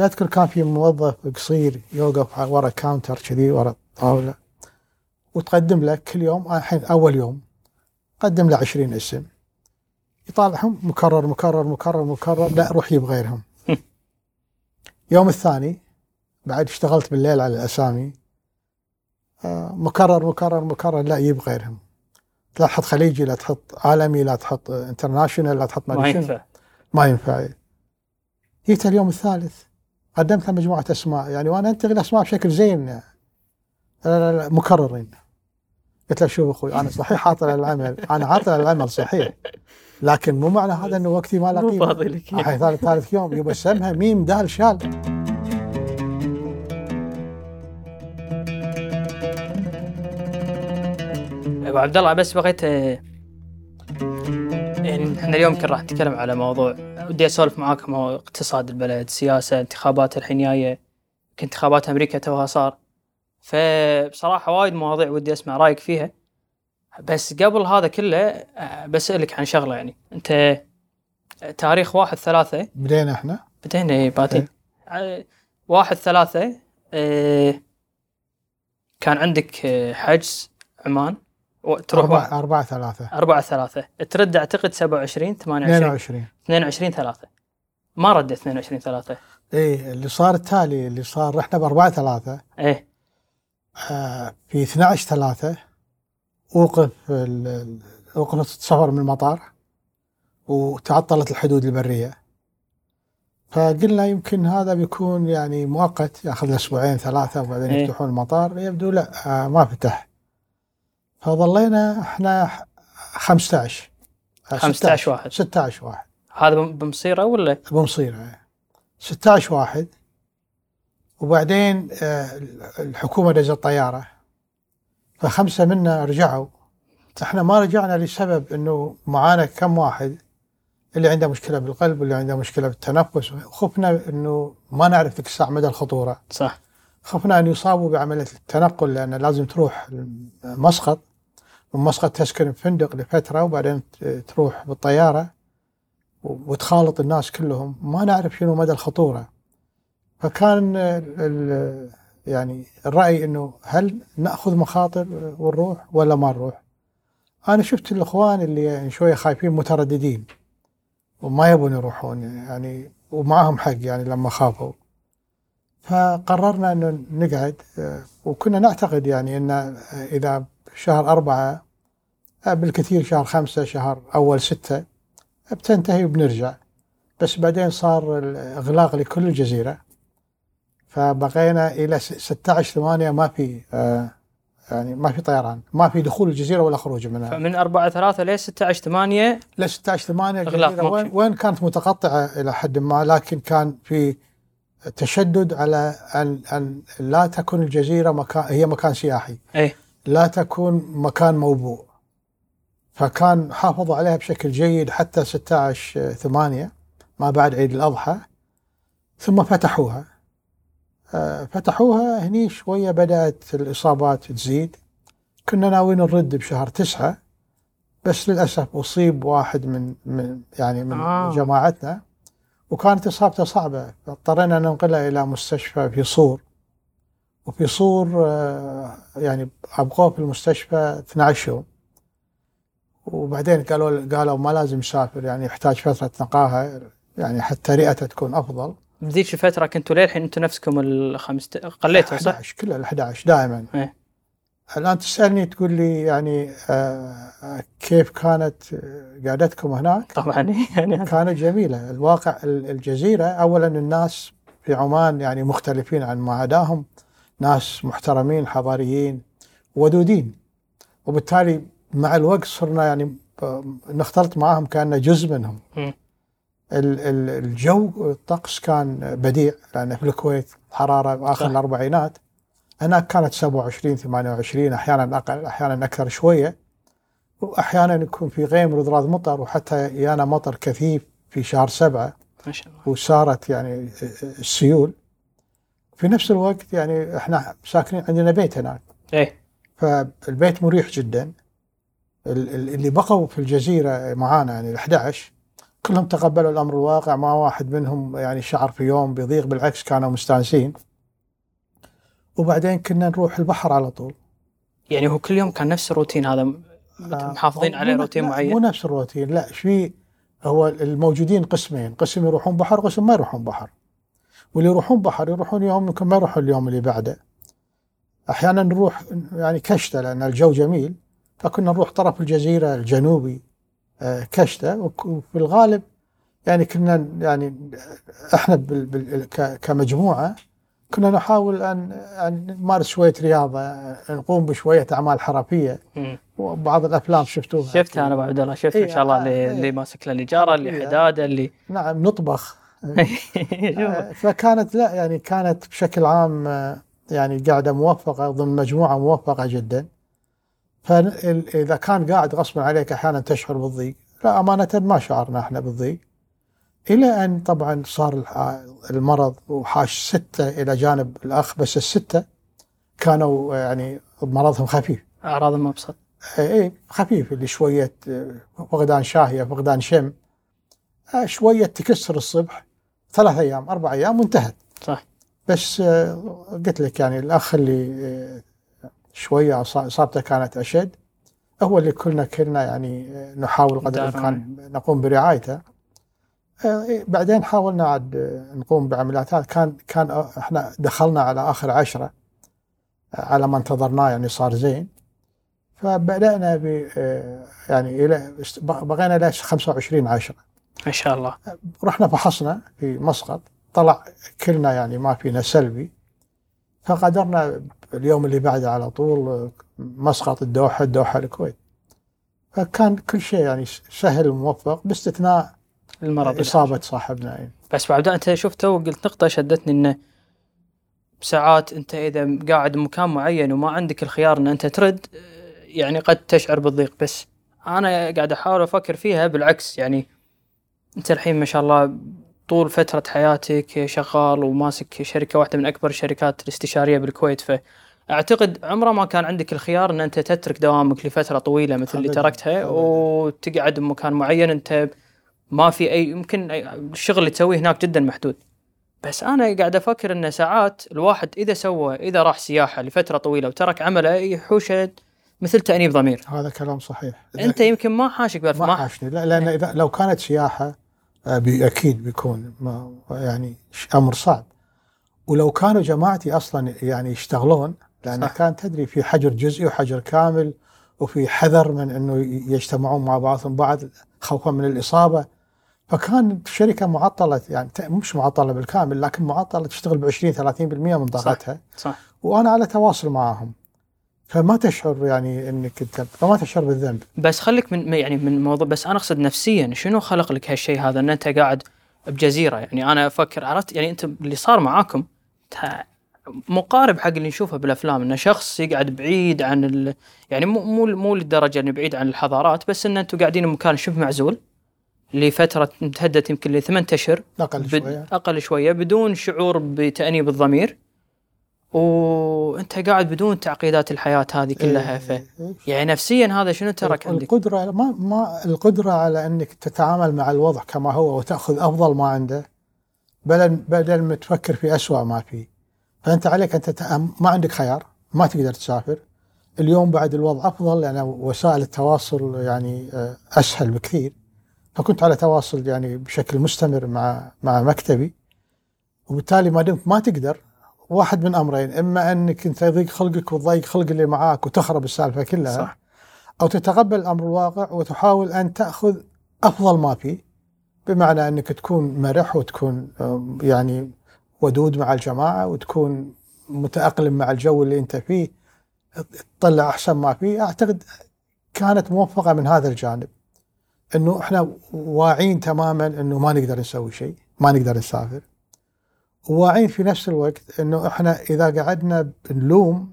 فأذكر كان في موظف قصير يوقف ورا كاونتر كذي ورا طاولة وتقدم لك كل يوم. الحين أول يوم قدم له 20 اسم يطالعهم مكرر مكرر مكرر مكرر، لا روح يجيب غيرهم. يوم الثاني بعد اشتغلت بالليل على الأسامي، مكرر مكرر مكرر، لا يجيب غيرهم. لا تحط خليجي، لا تحط عالمي، لا تحط انترناشنال، لا تحط ما ينفع. جيت اليوم الثالث قدمت مجموعة أسماء يعني، وأنا أنتقل الأسماء بشكل زين مكررين. قلت له شوف أخوي، أنا صحيح عاطل العمل، أنا عاطل العمل صحيح، لكن مو معنى هذا إنه وقتي ما له قيمة. حي ثالث يوم يبسمها ميم د شال. أبو عبد الله، بس بغيت يعني إحنا اليوم كنا راح نتكلم على موضوع ودي أسولف معاكم، هو اقتصاد البلد، سياسة، انتخابات الحين جاية، انتخابات أمريكا توها صار، فبصراحة وايد مواضيع ودي أسمع رأيك فيها. بس قبل هذا كله بسألك عن شغلة، يعني أنت تاريخ 1/3 بدينا إحنا، بدينا إيه باتين 1/3 كان عندك حجز عمان وتروح 4/3 ترد أعتقد 27 28 22 3 ما رد 22/3. إيه اللي صار التالي، اللي صار رحنا 4/3 إيه في 12/3 وقفت السفر من المطار وتعطلت الحدود البرية، فقلنا يمكن هذا بيكون يعني مؤقت يأخذ أسبوعين 3 وبعدين يفتحون المطار. يبدو لا ما فتح، فظلينا احنا 16 واحد. هذا بمصيرة ولا؟ بمصيرة 16 واحد، وبعدين الحكومة دزت طيارة، ف5 منا رجعوا. احنا ما رجعنا لسبب انه معانا كم واحد اللي عنده مشكلة بالقلب واللي عنده مشكلة بالتنفس، خفنا انه ما نعرف ذيك الساعة مدى الخطورة. صح، خفنا أن يصابوا بعملية التنقل، لأن لازم تروح مسقط، من مسقط تسكن بفندق لفترة وبعدين تروح بالطيارة وتخالط الناس كلهم، ما نعرف شنو مدى الخطورة. فكان يعني الرأي إنه هل نأخذ مخاطر ونروح ولا ما نروح. أنا شفت الإخوان اللي شوية خايفين مترددين وما يبون يروحون يعني، ومعهم حق يعني لما خافوا، فقررنا أنه نقعد. وكنا نعتقد يعني أن إذا شهر 4 بالكثير شهر 5 شهر 1 6 بتنتهي وبنرجع، بس بعدين صار الإغلاق لكل الجزيرة، فبقينا إلى 16/8 ما في يعني ما في طيران، ما في دخول الجزيرة ولا خروج منها. فمن 4/3 ليه 16/8؟ لا 16/8 الجزيرة وين كانت متقطعة إلى حد ما، لكن كان في تشدد على أن لا تكون الجزيرة مكان سياحي، لا تكون مكان موبوء، فكان حافظوا عليها بشكل جيد حتى 16/8 ما بعد عيد الأضحى، ثم فتحوها. هني شوية بدأت الإصابات تزيد. كنا ناويين نرد بشهر 9 بس للأسف أصيب واحد من جماعتنا، وكانت إصابته صعبة، فاضطرينا ننقلها إلى مستشفى في صور. وفي صور يعني أبقوا في المستشفى 12 يوم، وبعدين قالوا ما لازم نسافر، يعني يحتاج فترة نقاهة يعني حتى رئتها تكون أفضل. بذيك الفترة كنتوا للحين أنتوا نفسكم قليتوا صح؟ 11 كلها 11 دائما. الآن تسألني تقول لي يعني كيف كانت قعدتكم هناك؟ طبعا يعني كانت جميلة. الواقع الجزيرة أولا الناس في عمان يعني مختلفين عن ما عداهم، ناس محترمين حضاريين ودودين، وبالتالي مع الوقت صرنا يعني نختلط معهم كأننا جزء منهم. الجو الطقس كان بديع، لأن في الكويت حرارة آخر الأربعينات، هناك كانت 27 28، أحيانا أقل أحيانا أكثر شوية، وأحيانا يكون في غيم وذرات مطر، وحتى يانا مطر كثيف في شهر 7 ما شاء الله، وصارت يعني السيول. في نفس الوقت يعني إحنا ساكنين عندنا بيت هناك، فالبيت مريح جدا. اللي بقوا في الجزيرة معانا يعني 11 كلهم تقبلوا الأمر الواقع، ما واحد منهم يعني شعر في يوم بيضيق، بالعكس كانوا مستانسين. وبعدين كنا نروح البحر على طول. يعني هو كل يوم كان نفس الروتين هذا، محافظين عليه روتين معين؟ مو نفس الروتين، لا شيء. هو الموجودين قسمين، قسم يروحون بحر وقسم ما يروحون بحر، واللي يروحون بحر يروحون يوم يمكن ما يروحون اليوم اللي بعده. أحيانا نروح يعني كشتة لأن الجو جميل، فكنا نروح طرف الجزيرة الجنوبي كشتة. وفي الغالب يعني كنا يعني احنا كمجموعة كنا نحاول أن نمارس شوية رياضة، نقوم بشوية أعمال حرفية. وبعض الأفلام شفتوها؟ شفتها أنا أبو عبد الله، شفت إن شاء الله اللي ماسك للنجارة، اللي حدادة، اللي نعم نطبخ. فكانت لا يعني كانت بشكل عام يعني قاعدة موفقة ضمن مجموعة موفقة جدا. فإذا كان قاعد غصبا عليك أحيانا تشعر بالضيق، لا أمانة ما شعرنا احنا بالضيق، إلى أن طبعا صار المرض وحاش 6 إلى جانب الأخ، بس ال6 كانوا يعني مرضهم خفيف، أعراضهم أبسط، إيه خفيف، اللي شوية فقدان شاهية، فقدان شم، شوية تكسر الصبح، 3 أيام 4 أيام وانتهت. صح. بس قلت لك يعني الأخ اللي شوية إصابته كانت أشد، هو اللي كلنا يعني نحاول قدر الإمكان نقوم برعايته. بعدين حاولنا عاد نقوم بعمليات، كان احنا دخلنا على آخر 10 على ما انتظرناه يعني صار زين. فبدأنا يعني إلى بغينا إلى 25/10 إن شاء الله. رحنا فحصنا في مسقط، طلع كلنا يعني ما فينا سلبي، فقدرنا اليوم اللي بعده على طول مسقط الدوحة، الدوحة الكويت. فكان كل شيء يعني سهل وموفق باستثناء المرض، إصابة صاحبنا يعني. بس بعد أنت شفته وقلت نقطة شدتني، إنه ساعات أنت إذا قاعد مكان معين وما عندك الخيار إن أنت ترد، يعني قد تشعر بالضيق. بس أنا قاعد أحاول أفكر فيها بالعكس، يعني أنت الحين ما شاء الله طول فترة حياتك شغال وماسك شركة واحدة من أكبر الشركات الاستشارية بالكويت، فأعتقد عمره ما كان عندك الخيار أن أنت تترك دوامك لفترة طويلة مثل اللي تركتها وتقعد بمكان معين. أنت ما في أي يمكن الشغل اللي تسويه هناك جدا محدود. بس أنا قاعد أفكر أن ساعات الواحد إذا راح سياحة لفترة طويلة وترك عمله يحوشه مثل تأنيب ضمير. هذا كلام صحيح. أنت يمكن ما حاشك بالف، ما حاشني، لا، لأن إذا لو كانت سياحة أكيد بيكون يعني أمر صعب. ولو كانوا جماعتي أصلا يعني يشتغلون، لأن كان تدري في حجر جزئي وحجر كامل، وفي حذر من أنه يجتمعون مع بعضهم بعض خوفا من الإصابة. فكانت الشركة معطلة، يعني مش معطلة بالكامل لكن معطلة، تشتغل 20-30% من طاقتها. صح. وأنا على تواصل معهم، فما تشعر يعني انك انت ما تشعر بالذنب. بس خليك من يعني من موضوع، بس انا اقصد نفسيا شنو خلق لك هالشيء هذا، ان انت قاعد بجزيره؟ يعني انا افكر عرفت يعني انت اللي صار معاكم مقارب حق اللي نشوفه بالافلام، انه شخص يقعد بعيد عن يعني مو للدرجه انه بعيد عن الحضارات، بس ان انتم قاعدين بمكان شبه معزول لفتره امتدت يمكن ل8 أشهر اقل شويه بدون شعور بتأنيب الضمير، وانت قاعد بدون تعقيدات الحياة هذه كلها. يعني نفسيا هذا شنو ترك عندك؟ القدرة ما القدرة على انك تتعامل مع الوضع كما هو وتأخذ افضل ما عنده بدل ما تفكر في أسوأ ما فيه. فانت عليك انت ما عندك خيار، ما تقدر تسافر. اليوم بعد الوضع افضل لان يعني وسائل التواصل يعني اسهل بكثير، فكنت على تواصل يعني بشكل مستمر مع مكتبي. وبالتالي ما دمت ما تقدر، واحد من أمرين، إما أنك أنت يضيق خلقك وتضيق خلق اللي معاك وتخرب السالفة كلها. صح. أو تتقبل الأمر الواقع وتحاول أن تأخذ أفضل ما فيه، بمعنى أنك تكون مرح وتكون يعني ودود مع الجماعة وتكون متأقلم مع الجو اللي أنت فيه، تطلع أحسن ما فيه. أعتقد كانت موفقة من هذا الجانب، أنه إحنا واعين تماما أنه ما نقدر نسوي شيء، ما نقدر نسافر، واعين في نفس الوقت أنه إحنا إذا قعدنا بنلوم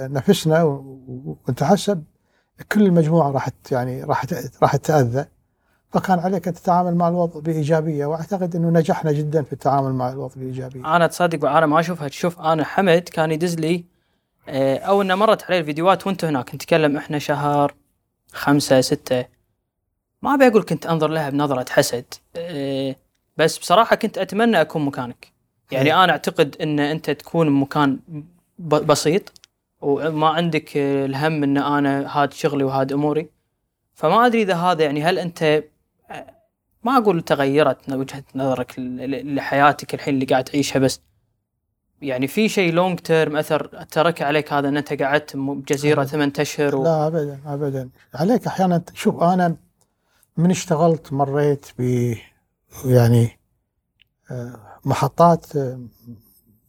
نفسنا ونتحسب كل المجموعة راح تتأذى. فكان عليك أن تتعامل مع الوضع بإيجابية، وأعتقد أنه نجحنا جدا في التعامل مع الوضع بإيجابية. أنا تصدق وأنا ما أشوفها، تشوف أنا حمد كان يدز لي أو أنه مرت عليه الفيديوهات وأنت هناك نتكلم إحنا شهر 5-6، ما بقول كنت أنظر لها بنظرة حسد، بس بصراحة كنت أتمنى أكون مكانك. يعني أنا أعتقد أن أنت تكون مكان بسيط وما عندك الهم أن أنا هاد شغلي وهاد أموري. فما أدري إذا هذا يعني هل أنت ما أقول تغيرت وجهة نظرك لحياتك الحين اللي قاعد تعيشها، بس يعني في شيء لونج تيرم أثر ترك عليك هذا أن أنت قعدت بجزيرة 8 أشهر لا أبدا أبدا عليك. أحيانا شوف أنا من اشتغلت مريت ب يعني محطات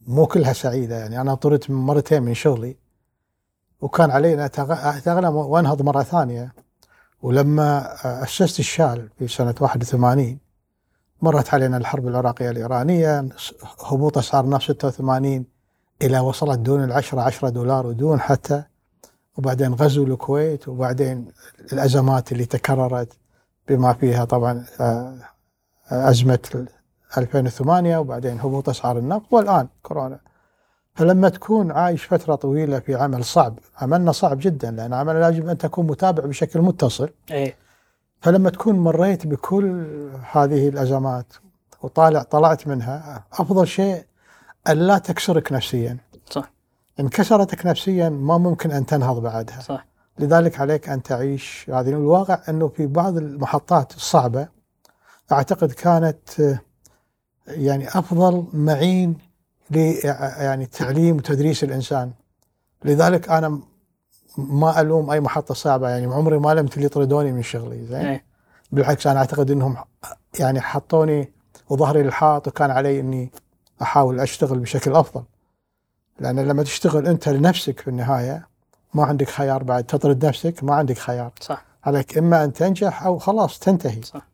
مو كلها سعيدة. يعني أنا طرت مرتين من شغلي وكان علينا أتغلب وأنهض مرة ثانية. ولما أسست الشال في سنة 81 مرت علينا الحرب العراقية الإيرانية، هبوط أسعار نفط 86 إلى وصلت دون العشرة، $10 ودون حتى، وبعدين غزو الكويت، وبعدين الأزمات اللي تكررت بما فيها طبعا أزمة 2008 وبعدين هبوط أسعار النفط والآن كورونا. فلما تكون عايش فترة طويلة في عمل صعب، عملنا صعب جدا لأن عملنا لازم أن تكون متابع بشكل متصل. فلما تكون مريت بكل هذه الأزمات وطلعت منها، أفضل شيء ألا تكسرك نفسيا. صح. إن كسرتك نفسيا ما ممكن أن تنهض بعدها. صح. لذلك عليك أن تعيش هذه الواقع. أنه في بعض المحطات الصعبة أعتقد كانت يعني أفضل معين يعني تعليم وتدريس الإنسان. لذلك أنا ما ألوم أي محطة صعبة. يعني عمري ما لمت اللي يطردوني من شغلي زين، بالعكس أنا أعتقد أنهم يعني حطوني وظهري للحائط، وكان علي أني أحاول أشتغل بشكل أفضل. لأن لما تشتغل أنت لنفسك في النهاية ما عندك خيار بعد، تطرد نفسك ما عندك خيار. صح. عليك إما أن تنجح أو خلاص تنتهي. صح.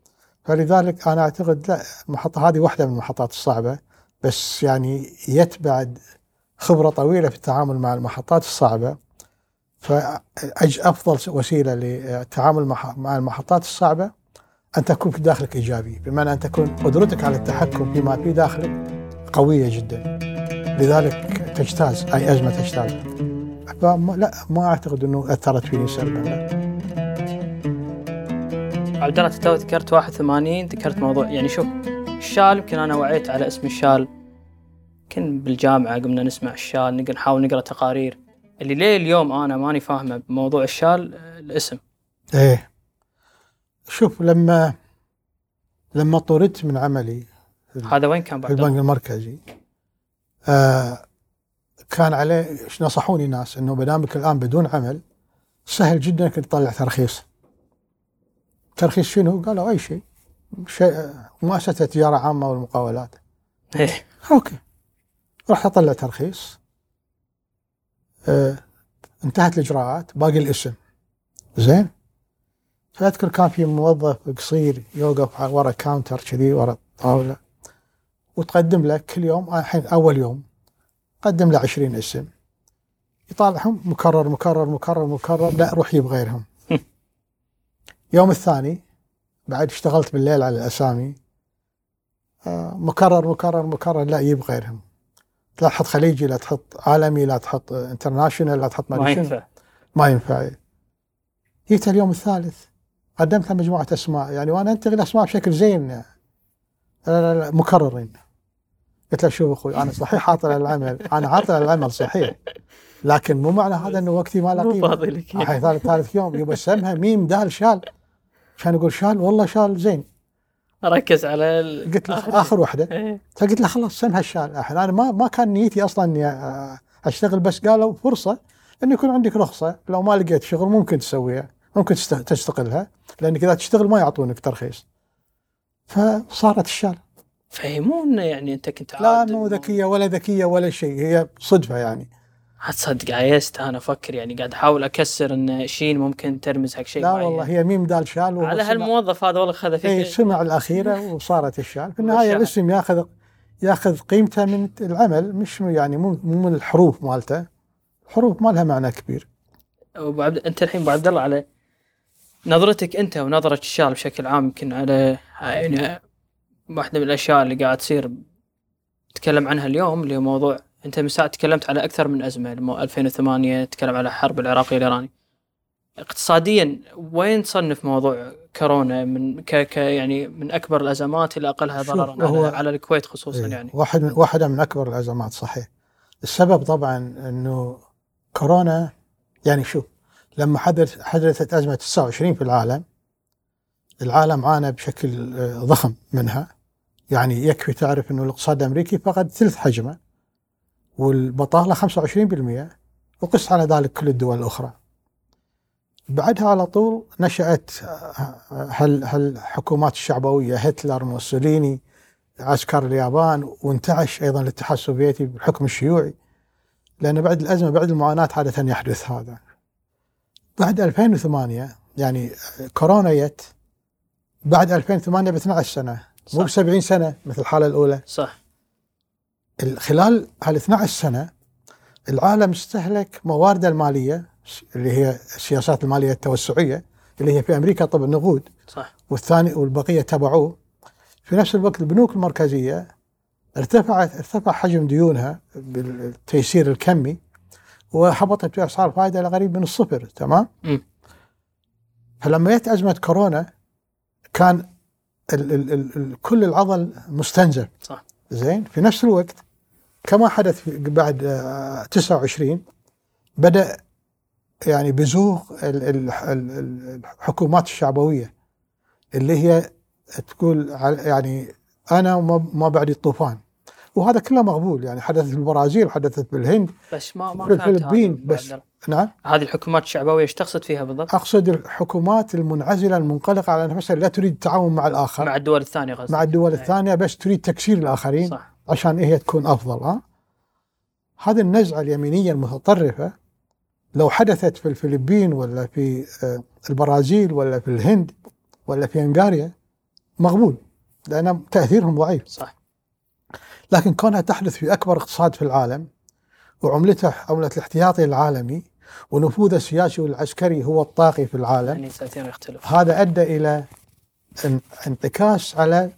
فلذلك أنا أعتقد لا، المحطة هذه واحدة من المحطات الصعبة، بس يعني يتبع خبرة طويلة في التعامل مع المحطات الصعبة. فأفضل وسيلة للتعامل مع المحطات الصعبة أن تكون في داخلك إيجابي، بمعنى أن تكون قدرتك على التحكم فيما في داخلك قوية جدا. لذلك تجتاز أي أزمة تجتاز. فلا ما أعتقد أنه أثرت فيني سلبا. عبد الله تتو ذكرت 81، ذكرت موضوع يعني شوف الشال. يمكن أنا وعيت على اسم الشال، كن بالجامعة قمنا نسمع الشال، نحاول نقرأ تقارير. اللي ليه اليوم أنا ماني فاهمة بموضوع الشال الاسم. إيه شوف لما طردت من عملي هذا وين كان بعد؟ في البنك المركزي. كان عليه نصحوني ناس إنه بدامك الآن بدون عمل سهل جدا إنك تطلع ترخيص. ترخيص شنو؟ قالوا أي شيء مؤسسة تجارة عامة والمقاولات. إيه أوكي راح أطلع ترخيص. انتهت الإجراءات باقي الاسم زين. فأذكر كان في موظف قصير يوقف ورا كاونتر كذي ورا الطاولة وتقدم لك كل يوم. الحين أول يوم قدم له 20 اسم يطالعهم مكرر مكرر مكرر مكرر، لا روح يجيب غيرهم. يوم الثاني بعد اشتغلت بالليل على الأسامي، مكرر مكرر مكرر، لا يجيب غيرهم. لا تحط خليجي، لا تحط عالمي، لا تحط انترناشنال، لا تحط ما ينفع. جيت اليوم الثالث قدمت مجموعة أسماء يعني وأنا أنتقل أسماء بشكل زين يعني. لا مكررين. قلت له شوف أخوي أنا صحيح عاطل العمل، أنا عاطل العمل صحيح، لكن مو معنى هذا إنه وقتي ما لقيمة. ثالث يوم يبسمها ميم د شال عشان يقول شال والله شال زين. أركز على قلت له آخر واحدة. فقلت له خلاص سمها الشال. أنا ما كان نيتي أصلا إني أشتغل، بس قالوا فرصة إن يكون عندك رخصة لو ما لقيت شغل ممكن تسويها، ممكن تشتغلها، لأن كذا تشتغل ما يعطونك ترخيص. فصارت الشال. فهمون يعني أنت كنت لا مو ذكية ولا ذكية ولا شيء، هي صدفة يعني. هتصدق عايزت أنا أفكر يعني قاعد أحاول أكسر إن شين ممكن ترمز حق شيء. لا والله يعني. هي ميم دال شال على هالموظف هذا والله خذ فيه سمع الأخيرة وصارت الشال. في النهاية الاسم يأخذ قيمته من العمل، مش يعني مو من الحروف مالته. الحروف ما لها معنى كبير. أنت الحين أبو عبد الله على نظرتك أنت ونظرة الشال بشكل عام يمكن على يعني واحدة من الأشياء اللي قاعد تصير تتكلم عنها اليوم اللي هو موضوع أنت من ساعة تكلمت على أكثر من أزمة. 2008 تكلم على حرب العراقية الإيراني، اقتصاديا وين تصنف موضوع كورونا من يعني من أكبر الأزمات إلى أقلها ضررا على الكويت خصوصا؟ يعني واحدة من أكبر الأزمات صحيح. السبب طبعا إنه كورونا يعني شو لما حدثت أزمة 29 في العالم عانى بشكل ضخم منها. يعني يكفي تعرف إنه الاقتصاد الأمريكي فقد ثلث حجمه والبطالة 25%، وقس على ذلك كل الدول الأخرى. بعدها على طول نشأت الحكومات الشعبوية، هتلر، موسوليني، عسكر اليابان، وانتعش أيضا الاتحاد السوفيتي بالحكم الشيوعي، لأن بعد الأزمة بعد المعاناة عادة يحدث هذا. بعد 2008 يعني كورونا يت بعد 2008 ب 12 سنة مو ب 70 سنة مثل الحالة الأولى. صح. خلال هال 12 سنة العالم استهلك موارده المالية اللي هي السياسات المالية التوسعية اللي هي في أمريكا طبعا نقود. صح. والثاني والبقية تبعوه. في نفس الوقت البنوك المركزية ارتفع حجم ديونها بالتيسير الكمي، وحبطت في أسعار الفائدة لقريب من الصفر. تمام. فلما جت أزمة كورونا كان كل العضل مستنزف. صح. زين. في نفس الوقت كما حدث بعد 29 بدأ يعني بزوغ الحكومات الشعبوية اللي هي تقول يعني أنا ما بعد الطوفان، وهذا كله مقبول. يعني حدثت في البرازيل، حدثت في الهند، بس ما في الفلبين بس. نعم. هذه الحكومات الشعبوية ايش تقصد فيها بالضبط؟ أقصد الحكومات المنعزلة المنقلقة على نفسها، لا تريد التعاون مع الآخر، مع الدول الثانية غزل. مع الدول الثانية بس تريد تكسير الآخرين. صح. عشان هي تكون أفضل. هذه النزعة اليمينية المتطرفة لو حدثت في الفلبين ولا في البرازيل ولا في الهند ولا في هنغاريا مقبول، لأن تأثيرهم ضعيف. صح. لكن كونها تحدث في أكبر اقتصاد في العالم وعملته عملة الاحتياطي العالمي ونفوذ السياسي والعسكري هو الطاغي في العالم، يعني هذا أدى إلى انتكاس على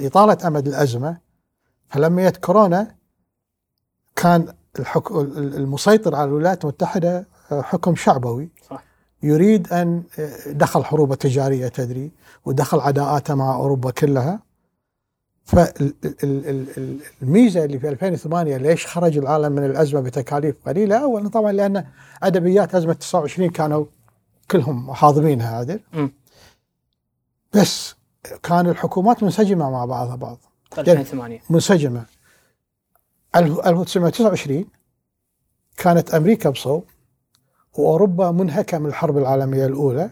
إطالة أمد الأزمة. فلما جت كورونا كان المسيطر على الولايات المتحدة حكم شعبوي. صح. يريد أن دخل حروب تجارية تدري، ودخل عداءاته مع أوروبا كلها. فالميزة اللي في 2008 ليش خرج العالم من الأزمة بتكاليف قليلة؟ أولا طبعا لأن أدبيات أزمة 29 كانوا كلهم حاضمين هذا، بس كان الحكومات منسجمة مع بعضها بعض. 2008 منسجمة. 1929 كانت أمريكا بصوب وأوروبا منهكة من الحرب العالمية الأولى،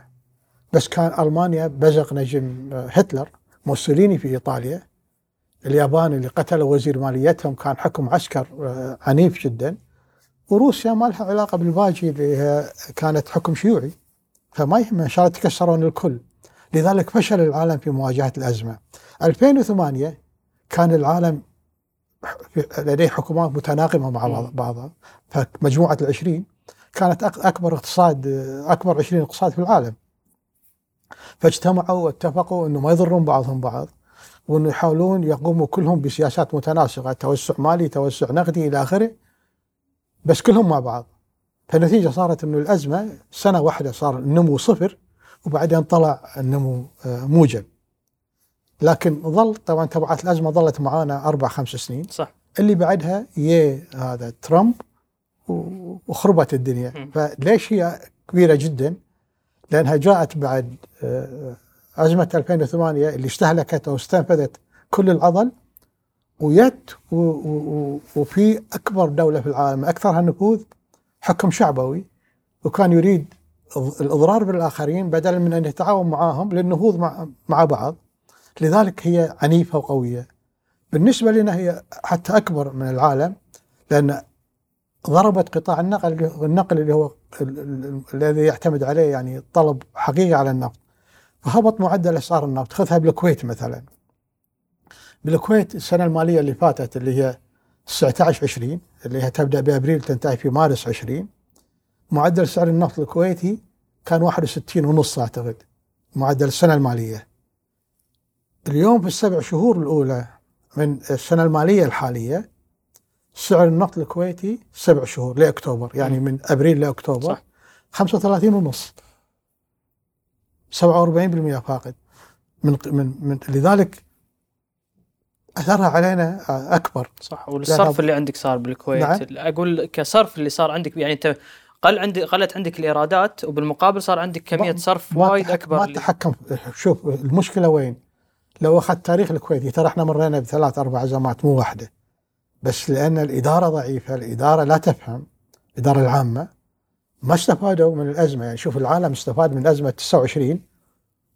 بس كان ألمانيا بزق نجم هتلر، موسوليني في إيطاليا، اليابان اللي قتلوا وزير ماليتهم كان حكم عسكر عنيف جدا، وروسيا ما لها علاقة بالباجي اللي كانت حكم شيوعي، فما يهم إن شاء الله تكسرون الكل. لذلك فشل العالم في مواجهة الأزمة. 2008 كان العالم لديه حكومات متناغمة مع بعضها، فمجموعة ال20 كانت أكبر 20 اقتصاد في العالم، فاجتمعوا واتفقوا أنه ما يضرون بعضهم بعض، وأنه يحاولون يقوموا كلهم بسياسات متناسقة، توسع مالي، توسع نقدي إلى آخره، بس كلهم مع بعض. فالنتيجة صارت أنه الأزمة سنة واحدة صار النمو صفر، وبعدين طلع النمو موجب. لكن ظل طبعا تبعات الأزمة ظلت معانا 4-5 سنين. صح. اللي بعدها هذا ترامب وخربت الدنيا. فليش هي كبيرة جدا؟ لأنها جاءت بعد أزمة 2008 اللي استهلكت واستنفذت كل العضل، ويت وفي أكبر دولة في العالم أكثرها نفوذ حكم شعبوي، وكان يريد الإضرار بالآخرين بدلا من أن يتعاون معهم للنهوض مع بعض. لذلك هي عنيفة وقوية. بالنسبة لنا هي حتى أكبر من العالم، لأن ضربت قطاع النقل اللي هو الذي يعتمد عليه يعني الطلب حقيقي على النفط، فهبط معدل أسعار النفط. خذها بالكويت مثلا، بالكويت السنة المالية اللي فاتت اللي هي 19-20 اللي هي تبدأ بأبريل تنتهي في مارس 20، معدل سعر النفط الكويتي كان 61.5 أعتقد معدل السنة المالية. اليوم في ال7 شهور الأولى من السنة المالية الحالية سعر النفط الكويتي 7 شهور لأكتوبر، يعني من أبريل لأكتوبر. صح. 35.5 47% فاقد من لذلك أثرها علينا أكبر. صح. والصرف اللي عندك صار بالكويت. نعم. أقول كصرف اللي صار عندك يعني أنت قلت عندك الإيرادات وبالمقابل صار عندك كمية صرف وايد أكبر. ما تحكم. شوف المشكلة وين؟ لو أخذت تاريخ الكويت ترى إحنا مرينا بثلاث أربع أزمات مو واحدة، بس لأن الإدارة ضعيفة، الإدارة لا تفهم، الإدارة العامة ما استفادوا من الأزمة. يعني شوف العالم استفاد من أزمة 29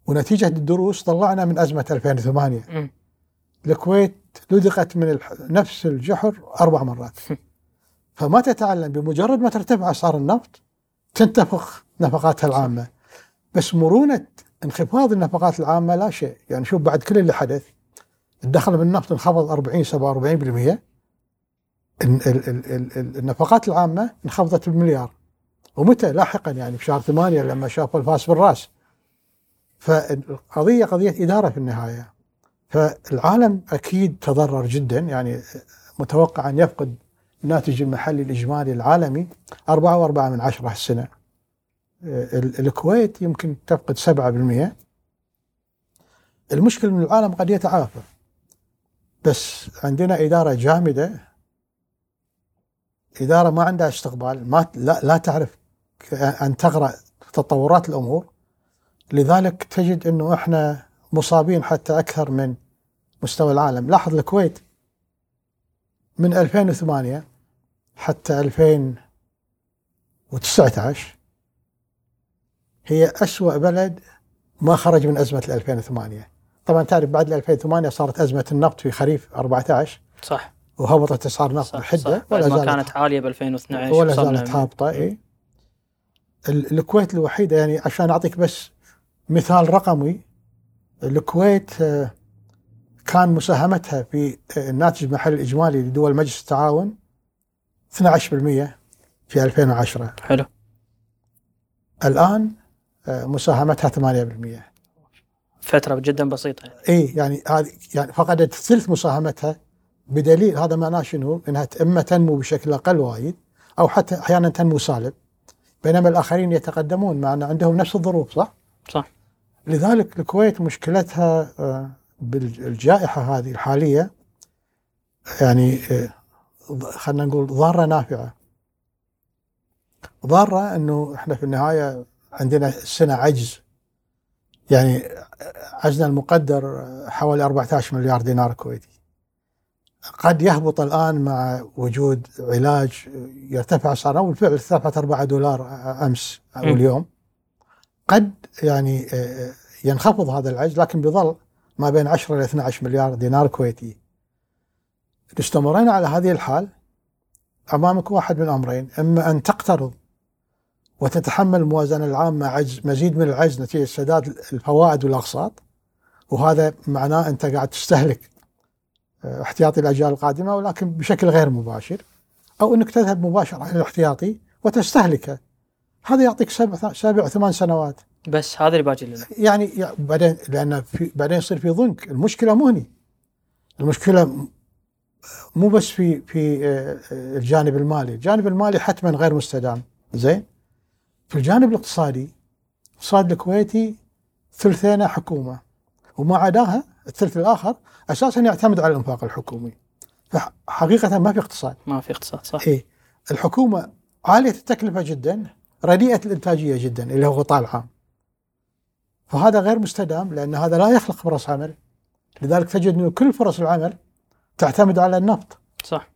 ونتيجة الدروس طلعنا من أزمة 2008. الكويت لدغت من نفس الجحر 4 مرات. فما تتعلم، بمجرد ما ترتفع أسعار النفط تنتفخ نفقاتها العامة، بس مرونة انخفاض النفقات العامة لا شيء. يعني شوف بعد كل اللي حدث الدخل من النفط انخفض 40-47%، النفقات العامة انخفضت بالمليار، ومتى لاحقا يعني في شهر 8 لما شافوا الفاس بالراس. فالقضية قضية إدارة في النهاية. فالعالم أكيد تضرر جدا، يعني متوقع أن يفقد الناتج المحلي الإجمالي العالمي 4.4% السنة. الكويت يمكن تفقد 7%. المشكلة من العالم قد يتعافى، بس عندنا إدارة جامدة، إدارة ما عندها استقبال، لا تعرف أن تقرأ تطورات الأمور. لذلك تجد أنه إحنا مصابين حتى أكثر من مستوى العالم. لاحظ الكويت من 2008 حتى 2019 هي أسوأ بلد ما خرج من أزمة 2008. طبعا تعرف بعد 2008 صارت أزمة النفط في خريف 14. صح. وهبطت أسعار النفط بحدة، ولا كانت عالية ب 2012 ولا زالت هابطة. إيه؟ الكويت الوحيدة، يعني عشان أعطيك بس مثال رقمي، الكويت كان مساهمتها في الناتج المحلي الإجمالي لدول مجلس التعاون 12% في 2010. حلو. الآن مساهمتها 8%، فترة جدا بسيطة. إيه يعني هذه يعني فقدت ثلث مساهمتها، بدليل هذا معناه شنو؟ انها اما تنمو بشكل اقل وايد او حتى احيانا تنمو سالب، بينما الاخرين يتقدمون مع ان عندهم نفس الظروف. صح؟ صح. لذلك الكويت مشكلتها بالجائحه هذه الحاليه، يعني خلينا نقول ضاره نافعه. ضاره انه احنا في النهايه عندنا السنه عجز، يعني عجزنا المقدر حوالي 14 مليار دينار كويتي. قد يهبط الآن مع وجود علاج، يرتفع أسعاره، وبالفعل ارتفعت $4 أمس أو اليوم. قد يعني ينخفض هذا العجز، لكن بظل ما بين 10 إلى 12 مليار دينار كويتي. إذا استمرينا على هذه الحال أمامك واحد من أمرين، إما أن تقترض وتتحمل الموازنة العامة عجز مزيد من العجز نتيجة سداد الفوائد والأقساط، وهذا معناه أنت قاعد تستهلك احتياطي الأجيال القادمة ولكن بشكل غير مباشر، أو أنك تذهب مباشرة على الاحتياطي وتستهلكه. هذا يعطيك 7-8 سنوات بس. هذا اللي باجي لنا يعني بعدين، لأن بعدين يصير في ضنك. المشكلة مو هني، المشكلة مو بس في الجانب المالي. الجانب المالي حتما غير مستدام. زين، في الجانب الاقتصادي، اقتصاد الكويتي ثلثينه حكومة، وما عداها الثلث الآخر أساساً يعتمد على الإنفاق الحكومي. فحقيقة ما في اقتصاد. ما في اقتصاد. صح. إيه، الحكومة عالية التكلفة جداً، رديئة الإنتاجية جداً، اللي هو غطاء العام. فهذا غير مستدام، لأن هذا لا يخلق فرص عمل. لذلك تجد أنه كل فرص العمل تعتمد على النفط. صح.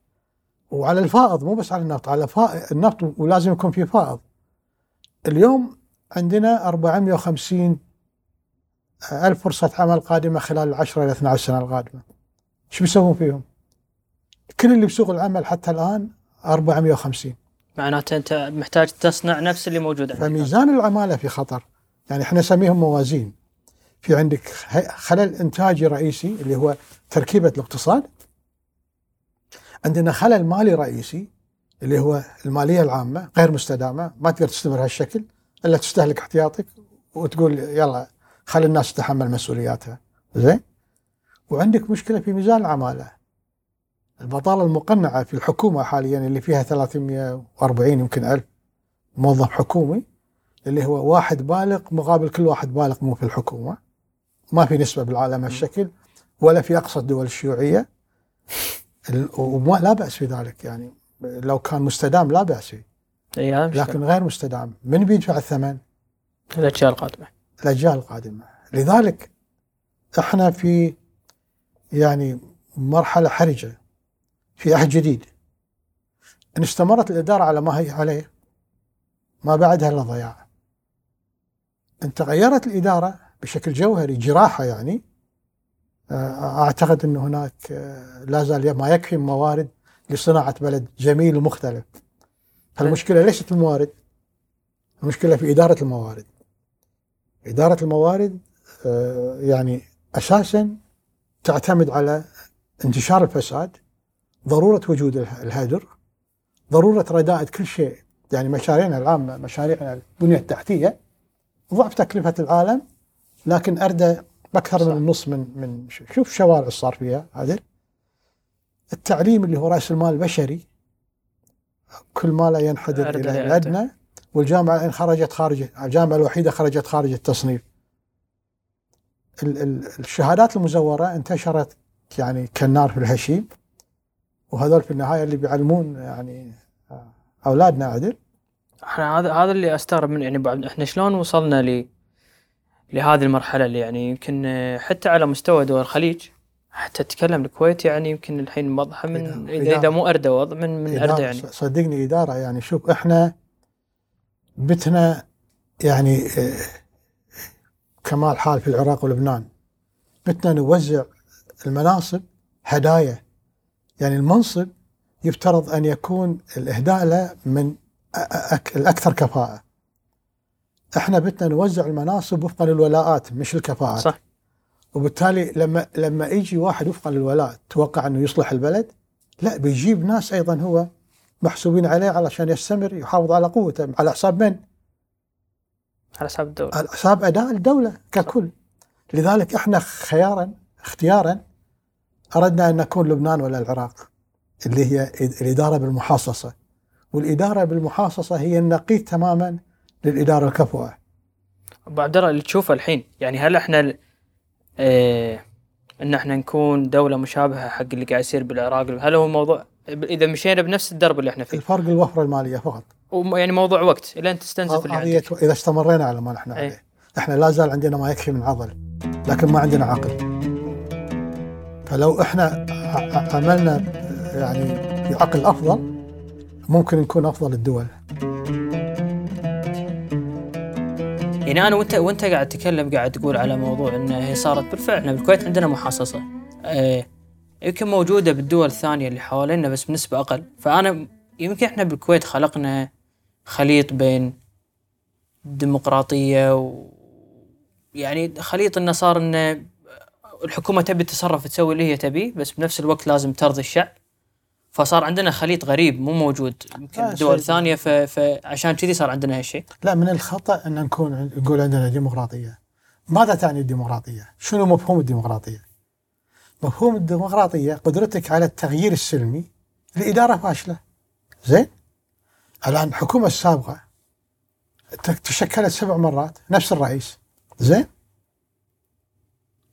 وعلى الفائض، مو بس على النفط، على النفط، ولازم يكون في فائض. اليوم عندنا 450,000 فرصة عمل قادمة خلال 10 إلى 12 سنة القادمة. شو بيسوون فيهم؟ كل اللي بسوق العمل حتى الآن 450. معناته أنت محتاج تصنع نفس اللي موجود عندك. فميزان العمالة في خطر، يعني إحنا نسميهم موازين. في عندك خلل إنتاجي رئيسي اللي هو تركيبة الاقتصاد، عندنا خلل مالي رئيسي اللي هو المالية العامة غير مستدامة، ما تقدر تستمر هالشكل إلا تستهلك احتياطك وتقول يلا خلي الناس تتحمل مسؤولياتها. زين، وعندك مشكلة في ميزان العمالة. البطالة المقنعة في الحكومة حاليا اللي فيها 340 يمكن ألف موظف حكومي، اللي هو واحد بالغ مقابل كل واحد بالغ مو في الحكومة. ما في نسبة بالعالم هالشكل ولا في أقصى الدول الشيوعية، ولا بأس في ذلك، يعني لو كان مستدام لا بأس فيه، لكن غير مستدام. من بيدفع الثمن؟ الأجيال القادمة، الأجيال القادمة. لذلك احنا في يعني مرحلة حرجة، في عهد جديد. إن استمرت الإدارة على ما هي عليه ما بعدها إلا ضياع. إن تغيرت الإدارة بشكل جوهري جراحة، يعني أعتقد أن هناك لا زال ما يكفي موارد لصناعة بلد جميل ومختلف. فالمشكلة ليست الموارد، المشكلة في إدارة الموارد. إدارة الموارد يعني أساساً تعتمد على انتشار الفساد، ضرورة وجود الهدر، ضرورة رداءة كل شيء. يعني مشاريعنا العامة، مشاريعنا البنية التحتية، ضعف تكلفة العالم لكن أردى أكثر من النص من شوف شوارع صار فيها هذا. التعليم اللي هو رأس المال البشري كل ما لا ينحدر إلى الأدنى، والجامعة إن خرجت خارجة، الجامعة الوحيدة خرجت خارج التصنيف. الشهادات المزورة انتشرت يعني كالنار في الهشيم، وهذول في النهاية اللي بيعلمون يعني أولادنا عدل. إحنا هذا اللي أستغرب من يعني إحنا شلون وصلنا لهذه المرحلة اللي يعني يمكن حتى على مستوى دول الخليج حتى تتكلم الكويت يعني يمكن الحين واضحة من إذا مو أردى وضع من أردى يعني. صدقني إدارة يعني شوف إحنا بتنا يعني كما الحال في العراق ولبنان، بتنا نوزع المناصب هدايا. يعني المنصب يفترض أن يكون الإهداء له من الأكثر كفاءة. احنا بتنا نوزع المناصب وفقا للولاءات مش الكفاءات. صح. وبالتالي لما يجي واحد وفقا للولاء توقع انه يصلح البلد، لا بيجيب ناس ايضا هو محسوبين عليه علشان يستمر يحافظ على قوته. على حساب من؟ على حساب الدولة، على حساب اداء الدولة ككل. لذلك احنا اختيارا اردنا ان نكون لبنان ولا العراق، اللي هي الادارة بالمحاصصة. والادارة بالمحاصصة هي النقيض تماما للإدارة الكفوة. أبو عبد الله اللي تشوفه الحين، يعني هل إحنا إن إحنا نكون دولة مشابهة حق اللي قاعد يصير بالعراق، هل هو موضوع إذا مشينا بنفس الدرب اللي إحنا فيه؟ الفرق الوفرة المالية فقط، ويعني موضوع وقت إلى أن تستنزف اللي عندك. إذا استمرينا على ما نحن عليه، إحنا لا زال عندنا ما يكفي من عضل، لكن ما عندنا عقل. فلو إحنا عملنا يعني بعقل أفضل ممكن نكون أفضل الدول. يعني أنا وأنت قاعد تتكلم، قاعد تقول على موضوع إنها صارت بالفعل. إحنا بالكويت عندنا محاصصة يمكن موجودة بالدول الثانية اللي حوالينا بس بنسبة أقل. فأنا يمكن إحنا بالكويت خلقنا خليط بين ديمقراطية يعني خليط إنه صار إن الحكومة تبي تتصرف تسوي اللي هي تبي، بس بنفس الوقت لازم ترضي الشعب. فصار عندنا خليط غريب مو موجود يمكن بدول ثانية، فعشان كذي صار عندنا هالشيء. لا، من الخطأ أن نقول عندنا ديمقراطية. ماذا تعني الديمقراطية؟ شنو مفهوم الديمقراطية؟ مفهوم الديمقراطية قدرتك على التغيير السلمي لإدارة فاشلة. زين؟ الآن الحكومة السابقة تشكلت 7 مرات نفس الرئيس. زين؟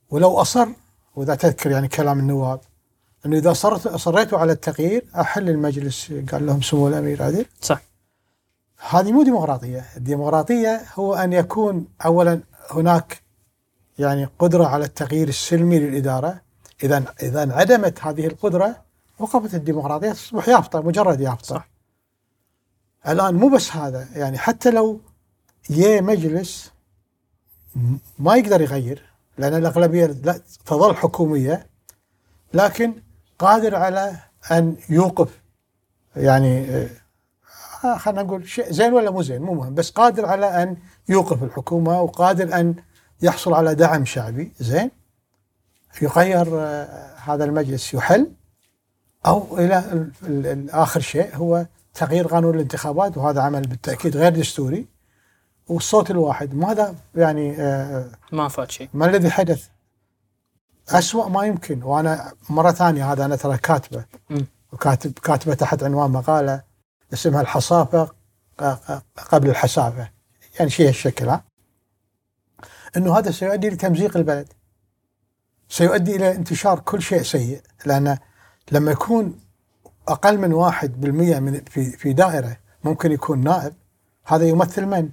ولو أصر، وإذا تذكر يعني كلام النواب، أنه إذا أصريتوا على التغيير أحل المجلس، قال لهم سمو الأمير عادل. صح. هذه مو ديمقراطية. الديمقراطية هو أن يكون أولا هناك يعني قدرة على التغيير السلمي للإدارة. إذا انعدمت هذه القدرة وقفت الديمقراطية، تصبح يافطة، مجرد يافطة. صح. الآن مو بس هذا، يعني حتى لو مجلس ما يقدر يغير لأن الأغلبية تظل حكومية، لكن قادر على أن يوقف يعني خلنا نقول شيء زين ولا مو زين مو مهم، بس قادر على أن يوقف الحكومة وقادر أن يحصل على دعم شعبي. زين؟ يغير هذا المجلس، يحل، أو إلى آخر شيء هو تغيير قانون الانتخابات، وهذا عمل بالتأكيد غير دستوري. والصوت الواحد ماذا يعني؟ ما فات شيء. ما الذي حدث؟ أسوأ ما يمكن. وأنا مرة ثانية هذا أنا ترى كاتبة، وكاتبة تحت عنوان مقالة اسمها الحصافة قبل الحسافة، يعني شيء هالشكل، أنه هذا سيؤدي لتمزيق البلد، سيؤدي إلى انتشار كل شيء سيء. لأن لما يكون أقل من 1% في دائرة ممكن يكون نائب، هذا يمثل من؟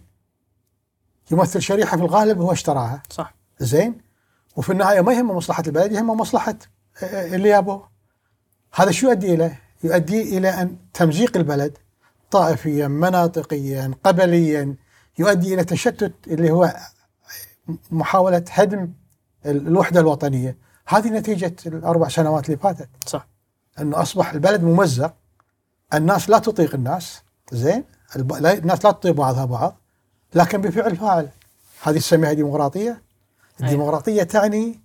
يمثل شريحة في الغالب هو اشتراها، صح؟ زين، وفي النهاية ما يهم مصلحة البلد، يهم مصلحة اللي يابوه. هذا شو يؤدي إليه؟ يؤدي إلى أن تمزيق البلد طائفيا، مناطقيا، قبليا، يؤدي إلى تشتت اللي هو محاولة هدم الوحدة الوطنية. هذه نتيجة ال4 سنوات اللي فاتت، صح؟ أنه أصبح البلد ممزق، الناس لا تطيق الناس، زين، الناس لا تطيق بعضها بعض، لكن بفعل فاعل. هذه تسميها ديمقراطية. الديمقراطية تعني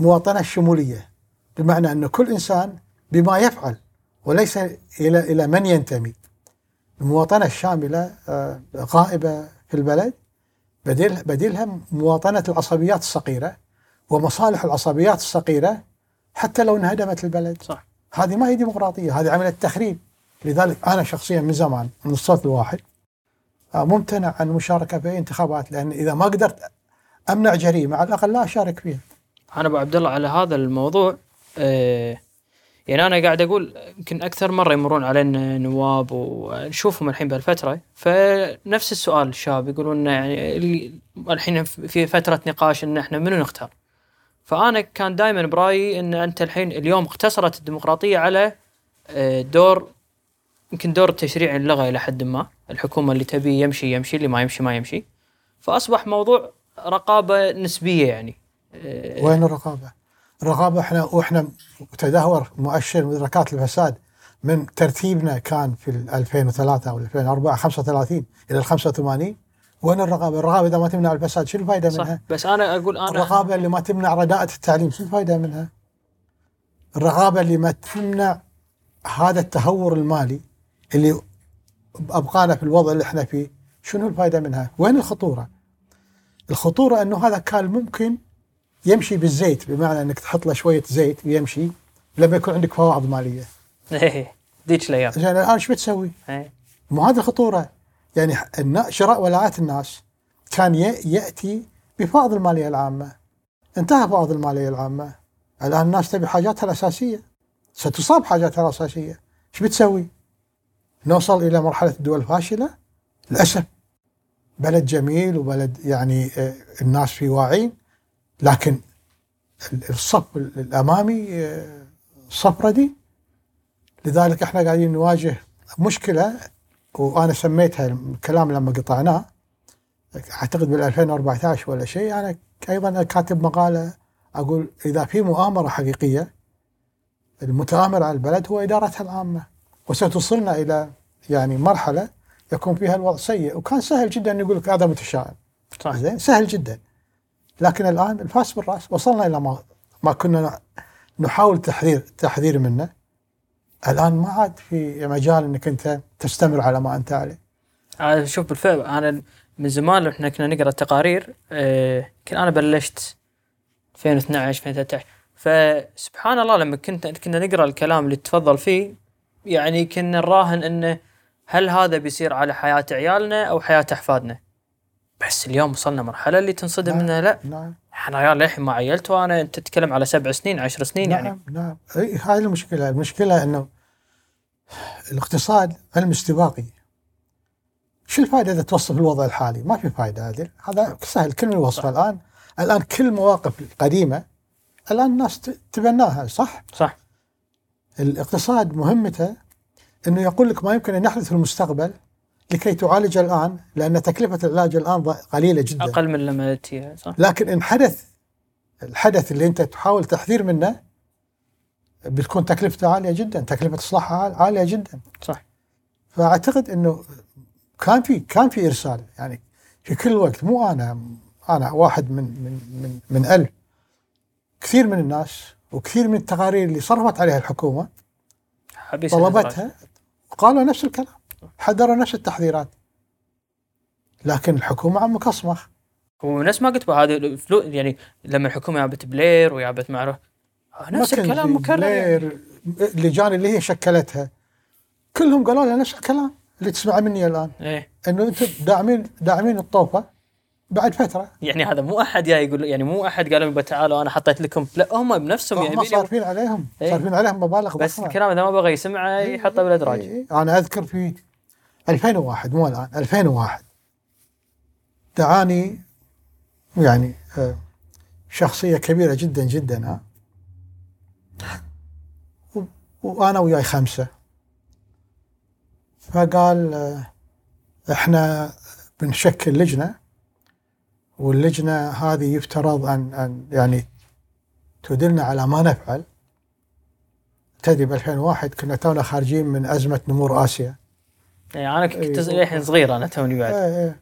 مواطنة شمولية، بمعنى أن كل إنسان بما يفعل وليس إلى من ينتمي. المواطنة الشاملة غائبة في البلد، بديلها مواطنة العصبيات الصغيرة ومصالح العصبيات الصغيرة حتى لو انهدمت البلد، صح؟ هذه ما هي ديمقراطية، هذه عملية تخريب. لذلك أنا شخصيا من زمان، من الصوت الواحد، ممتنع عن مشاركة في انتخابات، لأن إذا ما قدرت أمنع جريمة على الأقل لا أشارك فيها. أنا أبو عبد الله على هذا الموضوع، يعني أنا قاعد أقول يمكن أكثر مرة يمرون علينا نواب ونشوفهم الحين بهالفترة، فنفس السؤال الشاب يقولون يعني الحين في فترة نقاش إن إحنا منو نختار. فأنا كان دائما برأيي إن أنت الحين اليوم اقتصرت الديمقراطية على دور، يمكن دور التشريع اللغة إلى حد ما، الحكومة اللي تبي يمشي يمشي، اللي ما يمشي ما يمشي. فأصبح موضوع رقابة نسبية. يعني وين الرقابة؟ الرقابة إحنا تدهور مؤشر مدركات الفساد من ترتيبنا كان في 2003 أو 2004 35 إلى 85. وين الرقابة؟ الرقابة إذا ما تمنع الفساد شو الفائدة منها؟ صح. بس أنا أقول الرقابة اللي ما تمنع رداءة التعليم شو الفائدة منها؟ الرقابة اللي ما تمنع هذا التهور المالي اللي أبقانا في الوضع اللي إحنا فيه شنو الفائدة منها؟ وين الخطورة؟ الخطورة أنه هذا كان ممكن يمشي بالزيت، بمعنى أنك تحط له شوية زيت ويمشي لما يكون عندك فوائد مالية. ديش ليام. يعني الآن شو بتسوي؟ مو هذه الخطورة. يعني شراء ولاعات الناس كان يأتي بفوائد المالية العامة، انتهى فوائد المالية العامة، الآن الناس تبي حاجاتها الأساسية، ستصاب حاجاتها الأساسية، شو بتسوي؟ نوصل إلى مرحلة الدول الفاشلة للأسف. بلد جميل وبلد يعني الناس فيه واعين، لكن الصف الأمامي صف ردي. لذلك احنا قاعدين نواجه مشكلة، وأنا سميتها الكلام لما قطعناه أعتقد بال2014 ولا شيء. أنا أيضا كاتب مقالة أقول إذا في مؤامرة حقيقية، المتآمر على البلد هو إدارتها العامة، وستوصلنا إلى يعني مرحلة يكون فيها الوضع سيء. وكان سهل جدا أن يقولك هذا متشائم، زين، سهل جدا، لكن الآن الفاس بالرأس. وصلنا إلى ما كنا نحاول تحذير منه. الآن ما عاد في مجال أنك أنت تستمر على ما أنت عليه. شوف بالفعل أنا من زمان لو إحنا كنا نقرأ التقارير، كنا أنا بلشت 2012 2013، فسبحان الله لما كنا نقرأ الكلام اللي تفضل فيه، يعني كنا نراهن أنه هل هذا بيصير على حياة عيالنا أو حياة أحفادنا. بس اليوم وصلنا مرحلة اللي تنصدم منها. لا، نعم، أنا عيال لحين ما عيلت، وأنا تتكلم على 7 سنين 10 سنين. نعم، يعني نعم، هاي المشكلة. المشكلة أنه الاقتصاد المستباقي شو الفائدة إذا توصف الوضع الحالي؟ ما في فائدة. هذا سهل كل الوصفة. الآن كل مواقف القديمة الآن الناس تبناها، صح؟ صح. الاقتصاد مهمته أنه يقول لك ما يمكن أن يحدث في المستقبل لكي تعالج الآن، لأن تكلفة العلاج الآن قليلة جدا، أقل من لما تيها، صح؟ لكن إن حدث الحدث اللي أنت تحاول تحذير منه بتكون تكلفته عالية جدا، تكلفة إصلاحها عالية جدا، صح؟ فأعتقد أنه كان في إرسال يعني في كل وقت. مو أنا واحد من 1000. كثير من الناس وكثير من التقارير اللي صرفت عليها الحكومة طلبتها قالوا نفس الكلام، حذروا نفس التحذيرات، لكن الحكومة عم مكصمخ. وناس ما قلت هذا الفلوس، يعني لما الحكومة جابت بلير وجابت معروف نفس الكلام مكرر، يعني اللجان اللي هي شكلتها كلهم قالوا لها نفس الكلام. اللي تسمع مني الآن إيه؟ أنه أنتم داعمين الطوفة بعد فترة. يعني هذا مو أحد يقول، يعني مو أحد قالوا بتعالوا أنا حطيت لكم، لا هم بنفسهم يعني صارفين عليهم إيه؟ صارفين عليهم مبالغ بس بصراحة. الكلام إذا ما بغى يسمعه يحطه بالأدراج. إيه؟ أنا أذكر في 2001 مو الآن 2001 دعاني يعني شخصية كبيرة جدا جدا وأنا وياي 5، فقال إحنا بنشكل لجنة، واللجنة هذه يفترض أن يعني تدلنا على ما نفعل. تدري ب2001 كنا تونا خارجين من أزمة نمور آسيا، يعني أنا كنت لحين صغير أنا توني بعد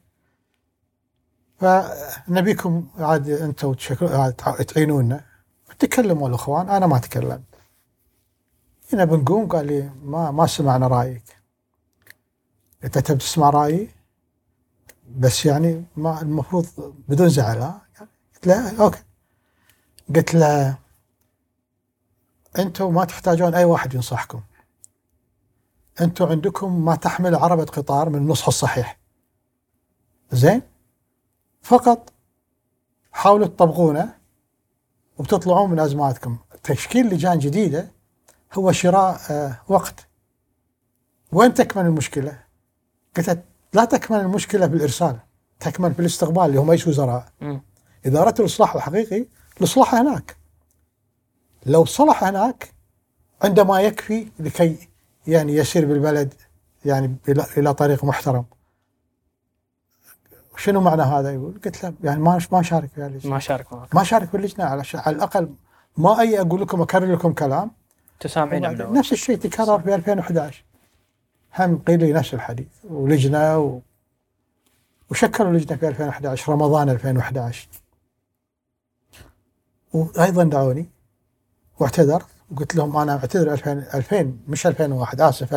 فنبيكم عاد أنتوا تعينونا. تكلموا الأخوان، أنا ما تكلمت. هنا بنقوم قال لي ما سمعنا رأيك. أنت تبي تسمع رأيي بس يعني ما المفروض بدون زعل ها؟ قلت له أوكي. قلت له أنتوا ما تحتاجون أي واحد ينصحكم، أنتوا عندكم ما تحمل عربة قطار من النصح الصحيح زين، فقط حاولوا تطبقونه وبتطلعون من أزماتكم. تشكيل لجان جديدة هو شراء وقت. وين تكمن المشكلة؟ قلت لا تكمن المشكلة بالإرسال، تكمن بالاستقبال اللي هم أيش وزراء. إذا أردت الإصلاح الحقيقي الإصلاح هناك، لو صلح هناك عندما يكفي لكي يعني يسير بالبلد يعني إلى طريق محترم. شنو معنى هذا؟ يقول قلت له يعني ما شارك في اللجنة، ما شارك في اللجنة على الأقل ما أي أقول لكم أكرر لكم كلام تسامعين. نفس الشيء تكرر في 2011 هم قيل لي نفس الحديث ولجنة وشكلوا لجنة في 2011 رمضان 2011 وأيضا دعوني واعتذرت وقلت لهم أنا اعتذر 2000 مش 2001 آسف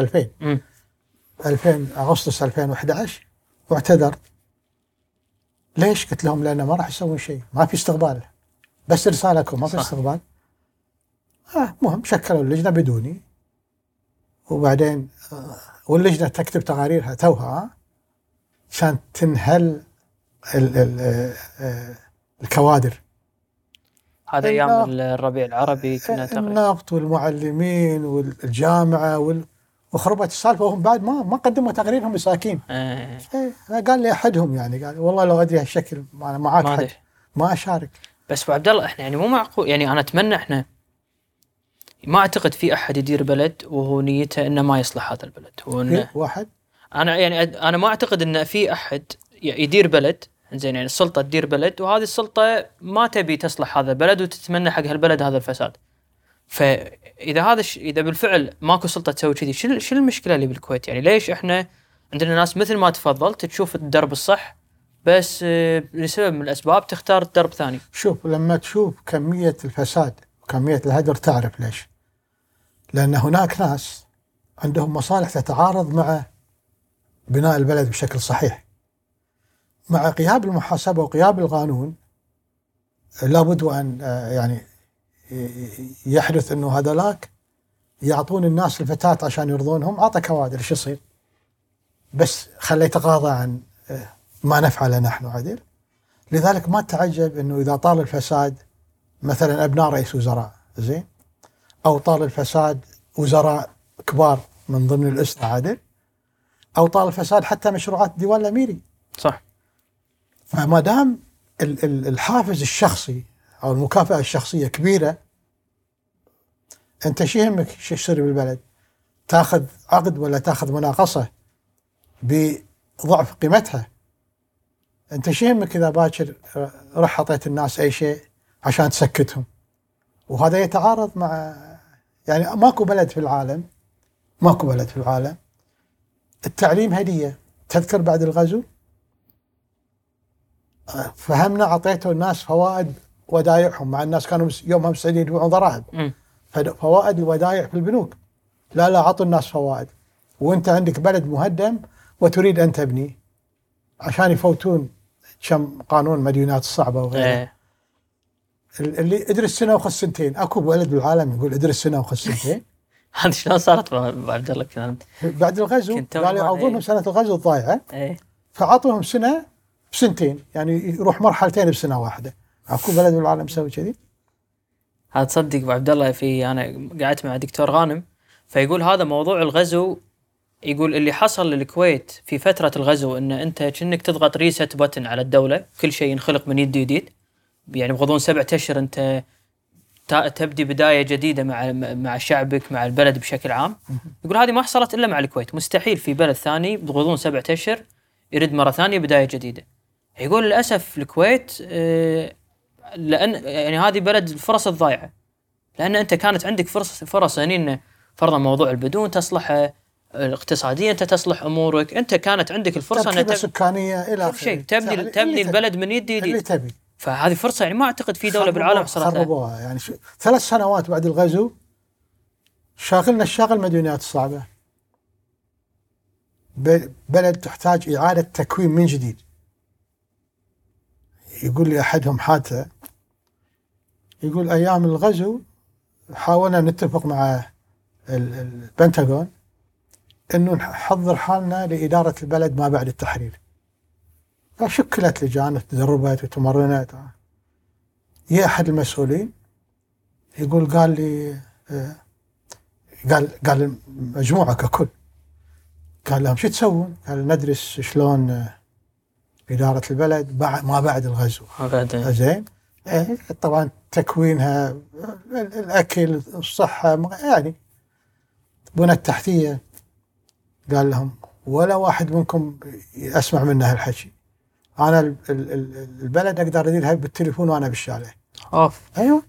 2000 أغسطس 2011 واعتذرت. ليش؟ قلت لهم لأنه ما راح يسوون شيء، ما في استقبال، بس رسالكم ما في استقبال. مهم شكلوا اللجنة بدوني، وبعدين واللجنة تكتب تقاريرها توها عشان تنهل الكوادر. هذا أيام الربيع العربي كنا النفط والمعلمين والجامعة وخربت السالفة، وهم بعد ما قدموا تقريرهم مساكين. قال لي أحدهم يعني قال والله لو أدري هالشكل أنا معاك حد ما أشارك. بس أبو عبد الله إحنا يعني مو معقول، يعني أنا أتمنى إحنا ما أعتقد في أحد يدير بلد وهو نيته إنه ما يصلح هذا البلد. وإنه واحد أنا يعني أنا ما أعتقد إن في أحد يدير بلد زين، يعني السلطة تدير بلد وهذه السلطة ما تبي تصلح هذا البلد وتتمنى حق هالبلد هذا الفساد. فإذا هذا إذا بالفعل ماكو سلطة تسوي كذي، شو المشكلة اللي بالكويت؟ يعني ليش إحنا عندنا ناس مثل ما تفضلت تشوف الدرب الصح بس لسبب من الأسباب تختار الدرب ثاني؟ شوف لما تشوف كمية الفساد وكمية الهدر تعرف ليش، لأن هناك ناس عندهم مصالح تتعارض مع بناء البلد بشكل صحيح. مع غياب المحاسبة وغياب القانون لابد وأن يعني يحدث أنه هذلاك يعطون الناس الفتات عشان يرضونهم، عطى كوادر شو يصير بس خلي يتقاضى عن ما نفعله نحن عدل. لذلك ما تعجب أنه إذا طال الفساد مثلا أبناء رئيس وزراء زين، أو طال الفساد وزراء كبار من ضمن الأسرة عدل، أو طال الفساد حتى مشروعات ديوان الأميري صح. فما دام الحافز الشخصي أو المكافأة الشخصية كبيرة، أنت شي همك شي يصير بالبلد، تأخذ عقد ولا تأخذ مناقصة بضعف قيمتها، أنت شي همك إذا باكر رح حطيت الناس أي شيء عشان تسكتهم. وهذا يتعارض مع يعني ماكو بلد في العالم التعليم هدية. تذكر بعد الغزو فهمنا عطيته الناس فوائد ودائعهم، مع الناس كانوا يومهم سعيدين يدفعون ضرائب، فوائد الودائع في البنوك، لا عطوا الناس فوائد، وانت عندك بلد مهدم وتريد أن تبني عشان يفوتون كم قانون مديونات الصعبة وغيرها. اللي ادرس سنة وخذ سنتين، أكو بلد بالعالم يقول ادرس سنة وخذ سنتين؟ هذه شلون صارت مع عبد الله كنت بعد الغزو قالوا يعوضونهم سنة الغزو الضايعة فعطوهم سنة بسنتين يعني يروح مرحلتين بسنة واحدة. أكو بلد بالعالم سوي كذي؟ هتصدق أبو عبد الله في أنا قعدت مع دكتور غانم فيقول هذا موضوع الغزو يقول اللي حصل للكويت في فترة الغزو إن أنت كأنك تضغط ريست بوتن على الدولة كل شيء ينخلق من يد جديد يعني بغضون 7 أشهر أنت تبدي بداية جديدة مع شعبك مع البلد بشكل عام. يقول هذه ما حصلت إلا مع الكويت مستحيل في بلد ثاني بغضون 7 أشهر يرد مرة ثانية بداية جديدة. يقول للأسف الكويت لأن يعني هذه بلد الفرص الضائعة لأن أنت كانت عندك فرص يعني فرضا موضوع البدون تصلح اقتصاديا أنت تصلح أمورك أنت كانت عندك الفرصة أن سكانية إلى شيء تبني البلد من يد تبي. فهذه فرصة يعني ما أعتقد في دولة بالعالم حصلت خربوها يعني 3 سنوات بعد الغزو شاغلنا الشاغل المدنيات الصعبة بلد تحتاج إعادة تكوين من جديد. يقول لي أحدهم حادثة يقول أيام الغزو حاولنا نتفق مع البنتاغون أنه نحضر حالنا لإدارة البلد ما بعد التحرير. شكلت لجان وتدربت وتمرنت. يا أحد المسؤولين يقول قال لي قال المجموعة ككل قال لهم شو تسوون؟ قال ندرس شلون إدارة البلد ما بعد الغزو. زين طبعا تكوينها الأكل الصحة يعني بنى التحتية. قال لهم ولا واحد منكم أسمع منها هالحكي أنا البلد أقدر أديرها بالتليفون وأنا بالشارع. أيوة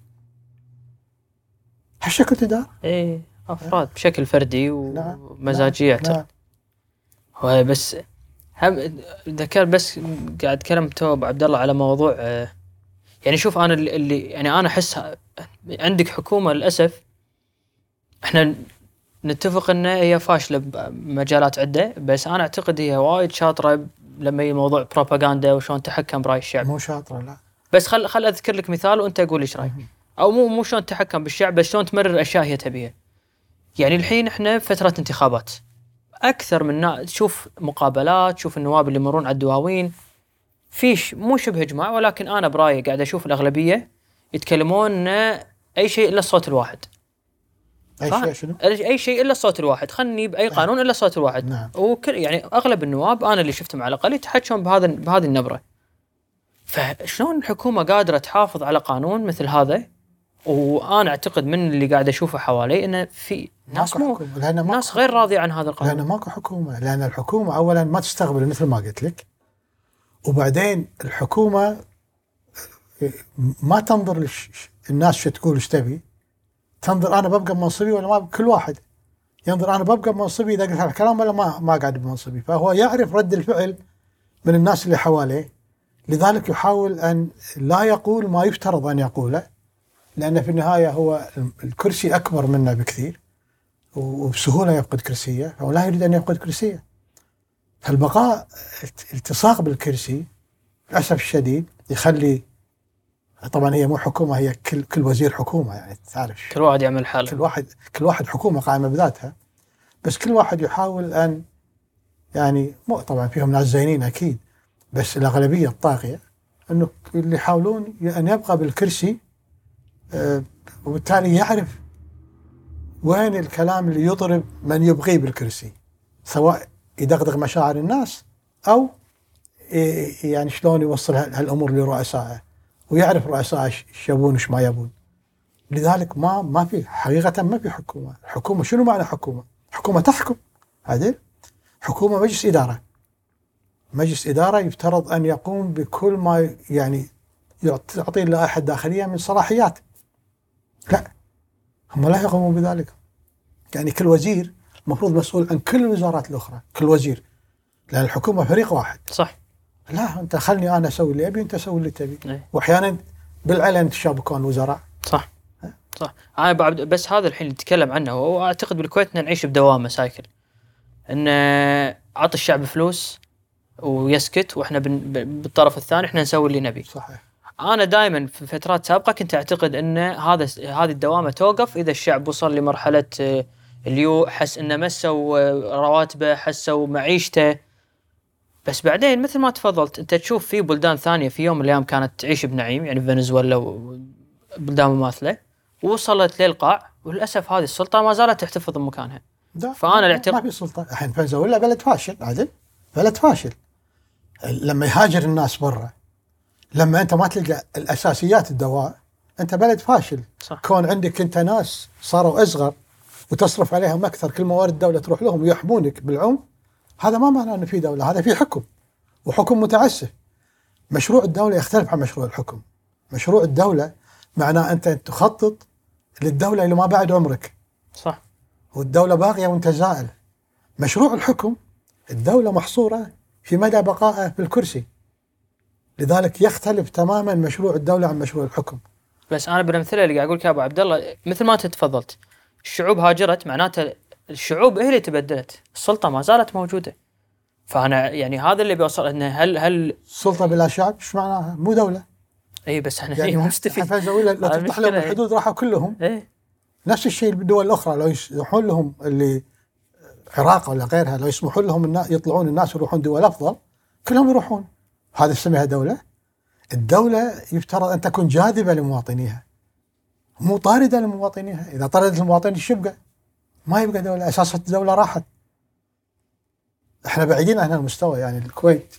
هالشكل تدار أفراد بشكل فردي ومزاجية. نعم. بس ذكر بس قاعد أتكلم تو أبو عبد الله على موضوع يعني شوف أنا اللي يعني أنا أحس عندك حكومة للأسف إحنا نتفق إن هي فاشلة بمجالات عدة بس أنا أعتقد هي وايد شاطرة لما يجي موضوع بروباغندا وشون تحكم برأي الشعب. مو شاطرة لا بس خل أذكر لك مثال وأنت أقول إيش رأيك أو مو شون تحكم بالشعب بس شون تمرر أشياء هي تبيها. يعني الحين إحنا فترة انتخابات أكثر من تشوف مقابلات تشوف النواب اللي يمرون على الدواوين فيش مو شبه إجماع ولكن أنا برأيي قاعد أشوف الأغلبية يتكلمون أي شيء إلا الصوت الواحد. أي شيء إلا الصوت الواحد خلني بأي قانون إلا الصوت الواحد. نعم. يعني أغلب النواب أنا اللي شفتهم على الأقل يتحكون بهذه النبرة. فشلون الحكومة قادرة تحافظ على قانون مثل هذا؟ وأنا أعتقد من اللي قاعد أشوفه حوالي إنه في ناس غير راضية عن هذا القانون لأن ماكو حكومة. لأن الحكومة أولا ما تستقبل مثل ما قلت لك وبعدين الحكومة ما تنظر للناس شو تقول وش تبي تنظر أنا ببقى بمنصبي ولا ما كل واحد ينظر أنا ببقى بمنصبي إذا قلت هالكلام ولا ما قاعد بمنصبي. فهو يعرف رد الفعل من الناس اللي حواليه لذلك يحاول أن لا يقول ما يفترض أن يقوله لأن في النهاية هو الكرسي أكبر منه بكثير وبسهولة يفقد كرسيه أو لا يريد أن يفقد كرسيه. فالبقاء التصاق بالكرسي للأسف الشديد يخلي طبعا هي مو حكومة هي كل وزير حكومة يعني تعرف كل واحد يعمل حاله كل واحد حكومة قائمة بذاتها بس كل واحد يحاول أن يعني مو طبعا فيهم ناس زينين أكيد بس الأغلبية الطاغية أنه اللي يحاولون أن يبقى بالكرسي وبالتالي يعرف وين الكلام اللي يضرب من يبغي بالكرسي سواء يدغدغ مشاعر الناس أو يعني شلون يوصل هالأمور لرؤسائه ويعرف رؤساء ايش يبون وش ما يبون. لذلك ما في حقيقة ما في حكومة. الحكومة شنو معنى حكومة؟ حكومة تحكم عادل. حكومة مجلس إدارة. مجلس إدارة يفترض أن يقوم بكل ما يعني يعطي اللائحة الداخلية من صلاحيات. لا هم لا يقومون بذلك. يعني كل وزير المفروض مسؤول عن كل الوزارات الأخرى كل وزير لأن الحكومة فريق واحد. صح. لا أنت خلني أنا أسوي اللي أبي أنت أسوي اللي تبي. وأحيانا بالعلن تشابكون وزراء. صح. أنا بس هذا الحين نتكلم عنه وأعتقد بالكويت نعيش بدوامة سايكل إن عط الشعب فلوس ويسكت وإحنا بالطرف الثاني إحنا نسوي اللي نبي. صحيح. أنا دائما في فترات سابقة كنت أعتقد إن هذه الدوامة توقف إذا الشعب وصل لمرحلة اليو حس انه مسوا رواتبه، حسوا معيشته. بس بعدين مثل ما تفضلت انت تشوف في بلدان ثانيه في يوم من الايام كانت تعيش بنعيم، يعني فنزويلا وبلدان مماثله، وصلت للقاع وللاسف هذه السلطه ما زالت تحتفظ بمكانها. فانا الاعتراف ما في سلطه الحين. فنزويلا بلد فاشل، عدل بلد فاشل لما يهاجر الناس برا، لما انت ما تلقى الاساسيات الدواء انت بلد فاشل. صح. كون عندك انت ناس صاروا اصغر وتصرف عليهم اكثر، كل موارد الدوله تروح لهم ويحمونك بالعم، هذا ما معناه انه في دوله، هذا في حكم، وحكم متعسف. مشروع الدوله يختلف عن مشروع الحكم. مشروع الدوله معناه انت تخطط للدوله اللي ما بعد عمرك. صح. والدوله باقيه وانت زائل. مشروع الحكم الدوله محصوره في مدى بقائها في الكرسي، لذلك يختلف تماما مشروع الدوله عن مشروع الحكم. بس انا بالامثله اللي قاعد اقول لك يا ابو عبد الله، مثل ما انت تفضلت الشعوب هاجرت، معناته الشعوب هي اللي تبدلت، السلطه ما زالت موجوده. فانا يعني هذا اللي بيوصل انه هل السلطه بلا شعب ايش معناها؟ مو دوله. اي بس احنا يعني مستفيد فازوله لو تفتح لهم الحدود راحوا كلهم. اي نفس الشيء بالدول الاخرى، لو يسمحوا لهم اللي العراق ولا غيرها، لو يسمحوا لهم الناس يطلعون، الناس يروحون دول افضل كلهم يروحون، هذا اسمها دوله. الدولة يفترض أن تكون جاذبة لمواطنيها، مو طاردة لمواطنيها. إذا طردت المواطنين يبقى ما يبقى دولة، أساس الدولة راحت. إحنا بعيدين عن المستوى، يعني الكويت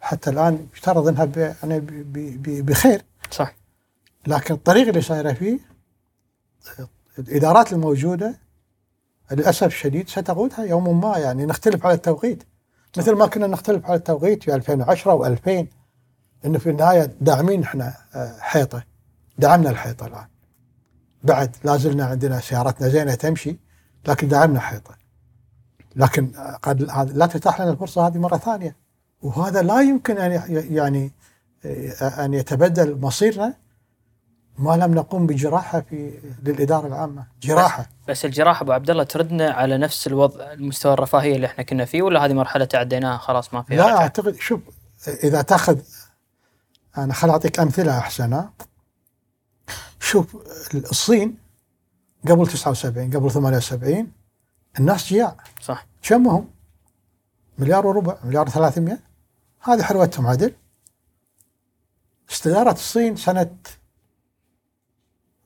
حتى الآن يفترض أنها بخير. صح. لكن الطريق اللي صايرة فيه الإدارات الموجودة للأسف الشديد ستقودها يوم ما، يعني نختلف على التوقيت. صح. مثل ما كنا نختلف على التوقيت في 2010 و2000، إنه في النهاية داعمين إحنا حيطة، دعمنا الحيطة. الآن بعد لازلنا عندنا سيارتنا زينة تمشي، لكن دعمنا حيطة. لكن قد لا تتاح لنا الفرصة هذه مرة ثانية، وهذا لا يمكن يعني أن يتبدل مصيرنا ما لم نقوم بجراحة في للإدارة العامة. جراحة بس الجراحة أبو عبد الله تردنا على نفس الوضع، المستوى الرفاهية اللي إحنا كنا فيه، ولا هذه مرحلة تعديناها خلاص ما فيها؟ لا رجع. أعتقد شوف، إذا تأخذ أنا خل أعطيك أمثلة أحسنة. شوف الصين قبل 79، قبل 78 الناس جياع. صح. شمهم 1.25 مليار، 1.3 مليار، هذه حروتهم عدل. استدارت الصين سنة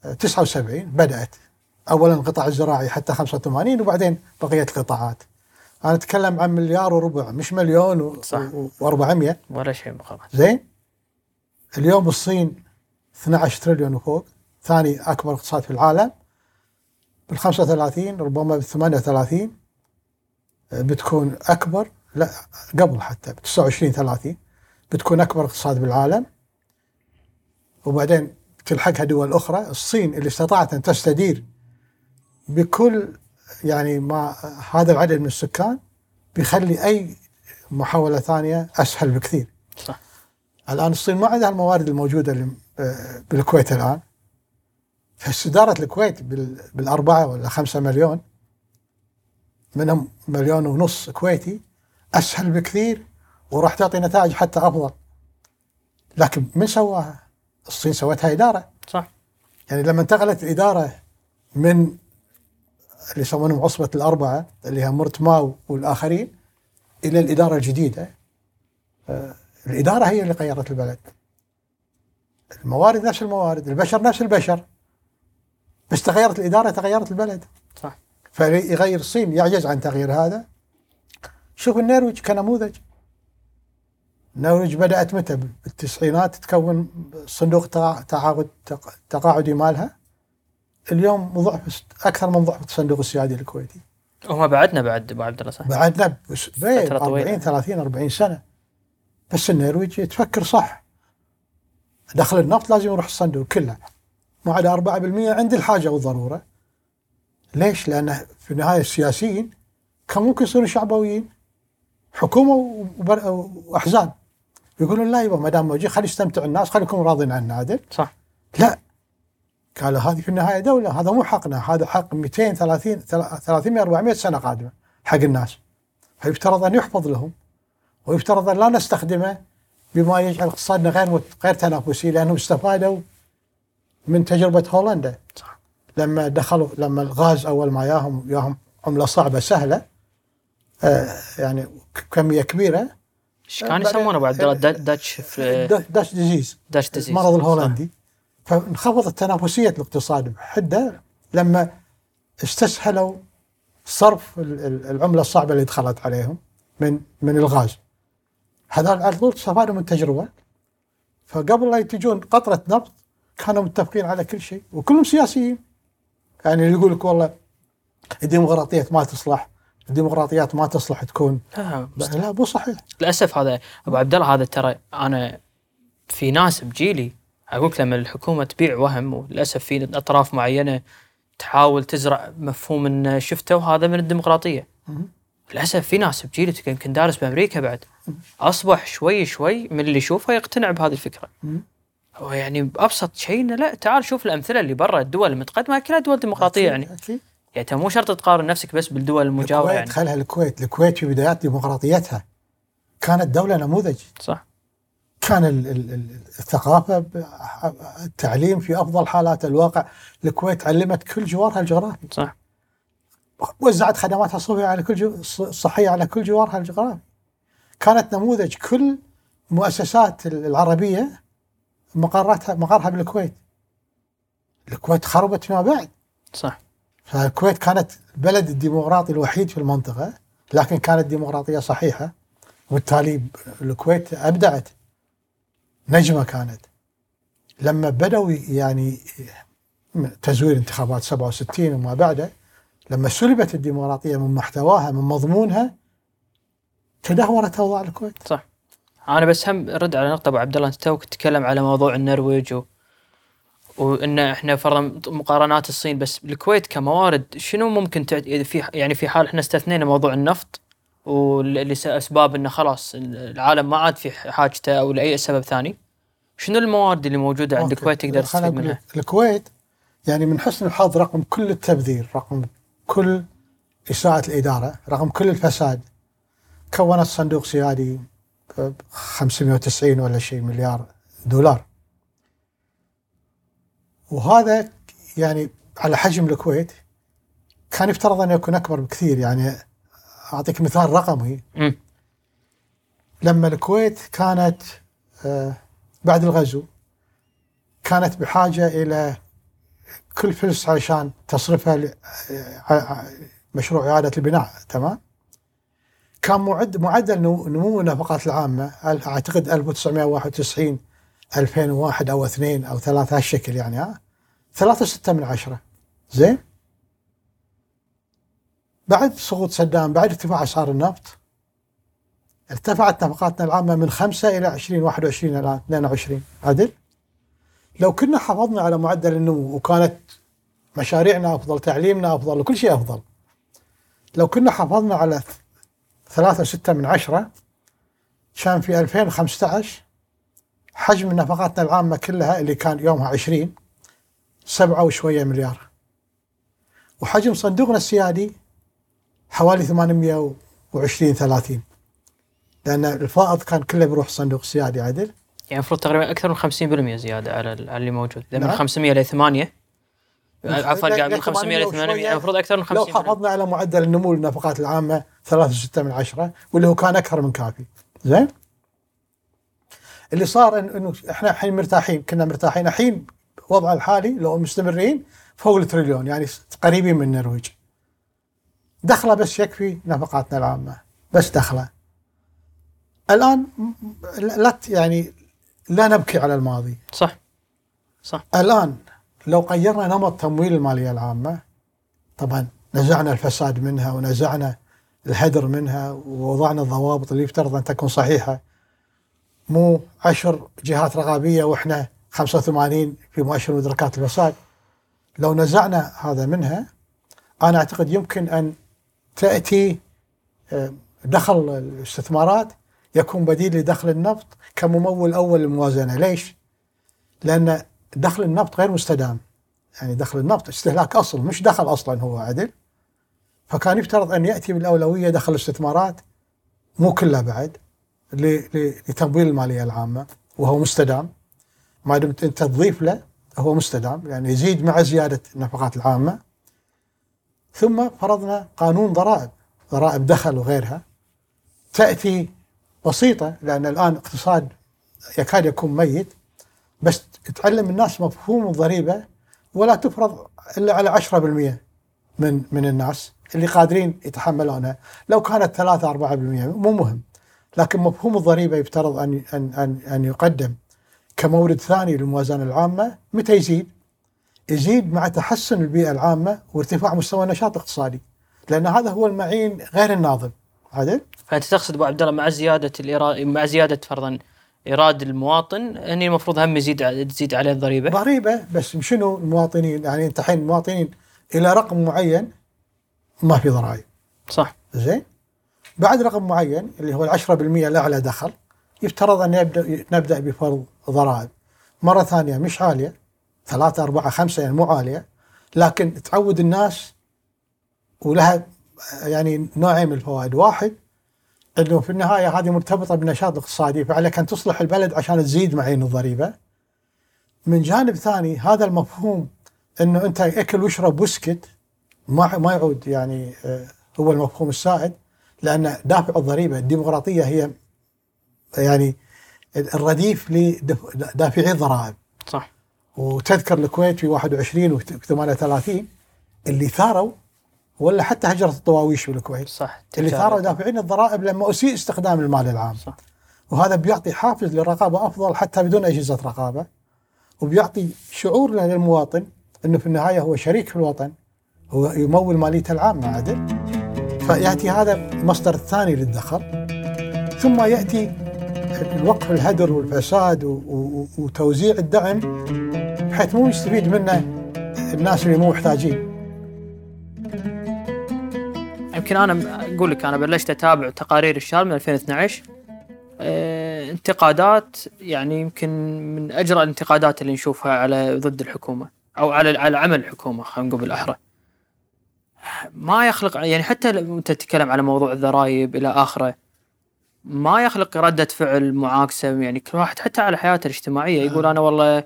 79، بدأت أولا القطاع الزراعي حتى 85، وبعدين بقية القطاعات. أنا أتكلم عن 1.25 مليار مش 1,400,000 ولا شيء مقارنة. زين. اليوم الصين 12 تريليون وفوق، ثاني أكبر اقتصاد في العالم، بال35 ربما بال38 بتكون أكبر، لا قبل حتى ب29-30 بتكون أكبر اقتصاد بالعالم، وبعدين تلحقها دول أخرى. الصين اللي استطاعت أن تستدير بكل يعني ما هذا العدد من السكان بيخلي أي محاولة ثانية أسهل بكثير. صح. الآن الصين ما عندها الموارد الموجودة بالكويت الآن، فاستدارت الكويت بال4 ولا 5 مليون، منهم 1.5 مليون كويتي، أسهل بكثير وراح تعطي نتائج حتى أفضل. لكن من سواها؟ الصين سوتها إدارة. صح. يعني لما انتقلت الإدارة من اللي يسمونهم عصبة الأربعة اللي هم مرت ماو والآخرين إلى الإدارة الجديدة، الإدارة هي اللي غيرت البلد. الموارد نفس الموارد، البشر نفس البشر، بس تغيرت الإدارة تغيرت البلد. صح. فيغير الصين يعجز عن تغيير هذا. شوف النرويج كنموذج. النرويج بدأت متى؟ بالتسعينات تتكون صندوق تعاقد تقاعدي مالها، اليوم ضعف أكثر من ضعف الصندوق السيادي الكويتي. وما بعدنا بعد أبو عبد الله. صح. بعدنا بين 40 سنة. بس النرويج تفكر صح. دخل النفط لازم يروح الصندوق كله ما عدا 4% عند الحاجة والضرورة. ليش؟ لأن في النهاية السياسيين كان ممكن يصيروا شعبويين، حكومة وأحزاب يقولون لا يبا ما دام موجود خلي يستمتع الناس، خليكم راضين عنا عدل. صح. لا، قالوا هذه في النهاية دولة، هذا مو حقنا، هذا حق 200-300-400 سنة قادمة حق الناس، فيفترض أن يحفظ لهم، ويفترض أن لا نستخدمه بما يجعل اقتصادنا غير تنافسي، لأنهم استفادوا من تجربة هولندا. صح. لما دخلوا، لما الغاز أول ما ياهم عملة صعبة سهلة يعني كمية كبيرة. ايش كانوا يسمونه بعد داتش ديزيز، المرض الهولندي. فانخفضت تنافسية الاقتصاد بحدة لما استسهلوا صرف العملة الصعبة اللي دخلت عليهم من الغاز. هذول على طول استفادوا من تجربة، فقبل لا يتجون قطرة نفط كانوا متفقين على كل شيء وكلهم سياسيين. يعني يقول لك والله الديمقراطيات ما تصلح، الديمقراطيات ما تصلح تكون لا مو صحيح. للأسف هذا أبو عبد الله، هذا ترى أنا في ناس بجيلي أقول لك لما الحكومة تبيع وهم، وللأسف في أطراف معينة تحاول تزرع مفهوم إن شفته وهذا من الديمقراطية. للأسف في ناس بجيلي يمكن دارس بأمريكا بعد أصبح شوي شوي من اللي يشوفه يقتنع بهذه الفكرة. هو يعني بأبسط شيء لا، تعال شوف الأمثلة اللي برا الدول المتقدمة كلها دول ديمقراطية. يعني مو شرط تقارن نفسك بس بالدول المجاورة. يعني دخلها الكويت في بدايات ديمقراطيتها كانت دولة نموذج، صح؟ كان الثقافة التعليم في أفضل حالات الواقع. الكويت علمت كل جوارها الجغرافي، صح، وزعت خدماتها الصحية على كل جوارها الجغرافي. كانت نموذج، كل المؤسسات العربية مقرها بالكويت. الكويت خربت فيما بعد، صح. فالكويت كانت البلد الديمقراطي الوحيد في المنطقة، لكن كانت ديمقراطية صحيحة، وبالتالي الكويت أبدعت، نجمة كانت. لما بدأوا يعني تزوير انتخابات 67 وما بعده، لما سلبت الديمقراطية من محتواها من مضمونها تدهورت أوضاع الكويت، صح. أنا بس هم رد على نقطة أبو عبد الله، أنت توك تتكلم على موضوع النرويج وإن إحنا فرضا مقارنات الصين، بس الكويت كموارد شنو ممكن في حال إحنا استثنينا موضوع النفط واللي أسباب إنه خلاص العالم ما عاد في حاجته أو لأي سبب ثاني، شنو الموارد اللي موجودة عند الكويت تقدر تستفيد منها؟ الكويت يعني من حسن الحظ رقم كل التبذير، رقم كل إساءة الإدارة، رقم كل الفساد، كونت صندوق سيادي 590 ولا شيء مليار دولار، وهذا يعني على حجم الكويت كان يفترض أن يكون أكبر بكثير. يعني أعطيك مثال رقمي، لما الكويت كانت بعد الغزو كانت بحاجة إلى كل فلس عشان تصرفها لمشروع إعادة البناء، تمام؟ كان معدل نمو النفقات العامة أعتقد 1991 2001 أو 2 أو 3 هالشكل، يعني 3.6. زين، بعد سقوط صدام، بعد ارتفاع أسعار النفط، ارتفعت نفقاتنا العامة من 5 إلى 20 21 إلى 22. عدل، لو كنا حافظنا على معدل النمو وكانت مشاريعنا أفضل، تعليمنا أفضل، وكل شيء أفضل، لو كنا حافظنا على 3.6 كان في 2015 حجم نفقاتنا العامة كلها اللي كان يومها 20 7 وشوية مليار، وحجم صندوقنا السيادي حوالي 820-30، لأن الفائض كان كله بروح صندوق السيادي. عدل، يعني المفروض تقريبا أكثر من 50% زيادة على اللي موجود، من 500 إلى 800، عفوا من 500 إلى 800، المفروض أكثر من 50%. لو حافظنا على معدل النمو للنفقات العامة 3.6 واللي هو كان أكثر من كافي. زين، اللي صار إنه إحنا الحين مرتاحين، كنا مرتاحين، الحين وضع الحالي لو مستمرين فوق التريليون، يعني قريبين من النرويج. دخله بس يكفي نفقاتنا العامة، بس دخله. الآن لا نبكي على الماضي، صح. الآن لو غيرنا نمط تمويل المالية العامة، طبعا نزعنا الفساد منها ونزعنا الهدر منها ووضعنا الضوابط اللي يفترض أن تكون صحيحة، مو 10 جهات رقابية وإحنا 85 في مؤشر مدركات الفساد. لو نزعنا هذا منها، أنا أعتقد يمكن أن تأتي دخل الاستثمارات يكون بديل لدخل النفط كممول أول للموازنة. ليش؟ لأن دخل النفط غير مستدام، يعني دخل النفط استهلاك أصل مش دخل أصلا، هو عدل. فكان يفترض أن يأتي بالأولوية دخل الاستثمارات، مو كلها بعد، لتمويل المالية العامة، وهو مستدام ما دمت أنت تضيف له، هو مستدام، يعني يزيد مع زيادة النفقات العامة. ثم فرضنا قانون ضرائب دخل وغيرها تأتي بسيطة، لأن الآن اقتصاد يكاد يكون ميت، بس تعلم الناس مفهوم الضريبة ولا تفرض إلا على 10% من الناس اللي قادرين يتحملونها، لو كانت 3-4% مو مهم، لكن مفهوم الضريبة يفترض أن يقدم كمورد ثاني للموازنة العامة. متى يزيد؟ يزيد مع تحسن البيئة العامة وارتفاع مستوى النشاط الاقتصادي، لأن هذا هو المعين غير الناظم. عدل؟ فأنت تقصد أبو عبد الله مع زيادة مع زيادة فرضاً إيراد المواطن أن المفروض هم تزيد عليه الضريبة. ضريبة بس شنو المواطنين؟ يعني أنت الحين المواطنين إلى رقم معين ما في ضرائب. صح. زين. بعد رقم معين اللي هو 10% الأعلى دخل يفترض أن نبدأ بفرض ضرائب مرة ثانية، مش عالية، 3-4-5 يعني مو عالية، لكن تعود الناس ولها يعني نوعين من الفوائد. واحد أنه في النهاية هذه مرتبطة بالنشاط الاقتصادي، فعليك أن تصلح البلد عشان تزيد معين الضريبة. من جانب ثاني هذا المفهوم أنه أنت أكل وشرب وسكت ما يعود يعني هو المفهوم السائد، لأن دافع الضريبة الديمقراطية هي يعني الرديف لدافعي الضرائب. صح. وتذكر الكويت في 21 و 38 اللي ثاروا، ولا حتى هجرة الطواويش بالكويت. صح. اللي ثاروا دافعين الضرائب لما أسيء استخدام المال العام. صح. وهذا بيعطي حافز للرقابة أفضل حتى بدون أجهزة رقابة، وبيعطي شعور للمواطن أنه في النهاية هو شريك في الوطن، هو يمول ماليته العامة. عدل. فيأتي هذا المصدر الثاني للدخل، ثم يأتي الوقف الهدر والفساد وتوزيع الدعم بحيث مو يستفيد منه الناس اللي مو محتاجين. يمكن أنا أقول لك أنا بلشت أتابع تقارير الشال من 2012، انتقادات يعني يمكن من أجرى الانتقادات اللي نشوفها على ضد الحكومة أو على عمل الحكومة، خلينا نقول بالأحرى. ما يخلق يعني حتى أنت تتكلم على موضوع الضرائب إلى آخره، ما يخلق ردة فعل معاكسة. يعني كل واحد حتى على حياته الاجتماعية يقول أنا والله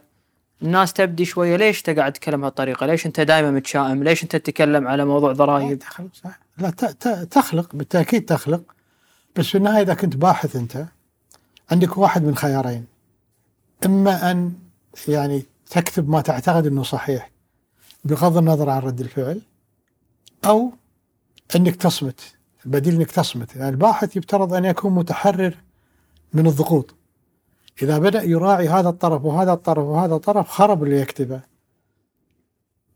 الناس تبدي شوية، ليش تقعد تتكلم هالطريقة؟ ليش أنت دائما متشائم؟ ليش أنت تتكلم على موضوع ضرائب؟ لا تخلق، بالتأكيد تخلق، بس في النهاية إذا كنت باحث أنت عندك واحد من خيارين، إما أن يعني تكتب ما تعتقد أنه صحيح بغض النظر عن رد الفعل، أو أنك تصمت. البديل أنك تصمت، يعني الباحث يفترض أن يكون متحرر من الضغوط. إذا بدأ يراعي هذا الطرف وهذا الطرف وهذا الطرف خرب اللي يكتبه.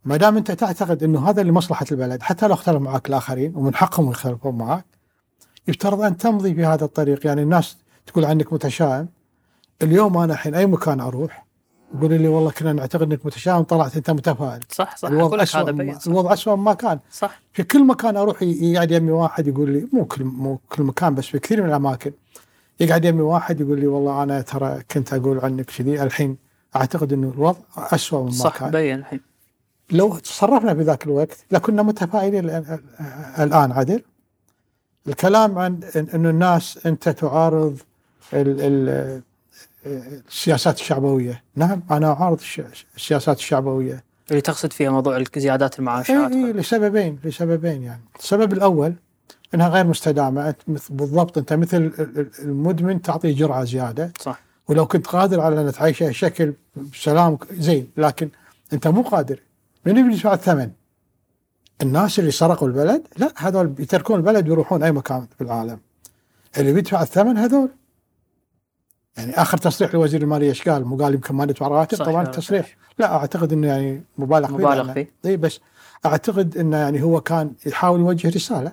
ما دام أنت تعتقد أنه هذا لمصلحة البلد حتى لو اختلف معك الآخرين، ومن حقهم يختلفون معك، يفترض أن تمضي في هذا الطريق. يعني الناس تقول عنك متشائم. اليوم أنا الحين أي مكان أروح يقول لي والله كنا نعتقد أنك متشائم، طلعت أنت متفائل. صح. الوضع أسوأ ما كان. صح. في كل مكان أروح يقعد يمي واحد يقول لي، مو كل مكان بس في كثير من الأماكن يقعد يمي واحد يقول لي والله أنا ترى كنت أقول عنك كذي، الحين أعتقد أنه الوضع أسوأ مما كان. بين الحين لو تصرفنا في ذاك الوقت لكنا متفائلين الآن. عدل. الكلام عن أنه الناس أنت تعارض السياسات الشعبوية. نعم أنا أعارض السياسات الشعبوية اللي تقصد فيها موضوع زيادات المعاشات. لسببين يعني. السبب الأول أنها غير مستدامة. بالضبط أنت مثل المدمن تعطيه جرعة زيادة. صح. ولو كنت قادر على أن تعيشه بشكل سلام زين، لكن أنت مو قادر. من اللي يدفع الثمن؟ الناس اللي سرقوا البلد؟ لا، هذول بيتركون البلد ويروحون أي مكان في العالم. اللي بيدفع الثمن هذول. يعني آخر تصريح لوزير المالية إيش قال؟ مو قال يمكن ما ندفع رواتب؟ طبعا التصريح لا أعتقد إنه يعني مبالغ فيه. إيه بس أعتقد إنه يعني هو كان يحاول يوجه رسالة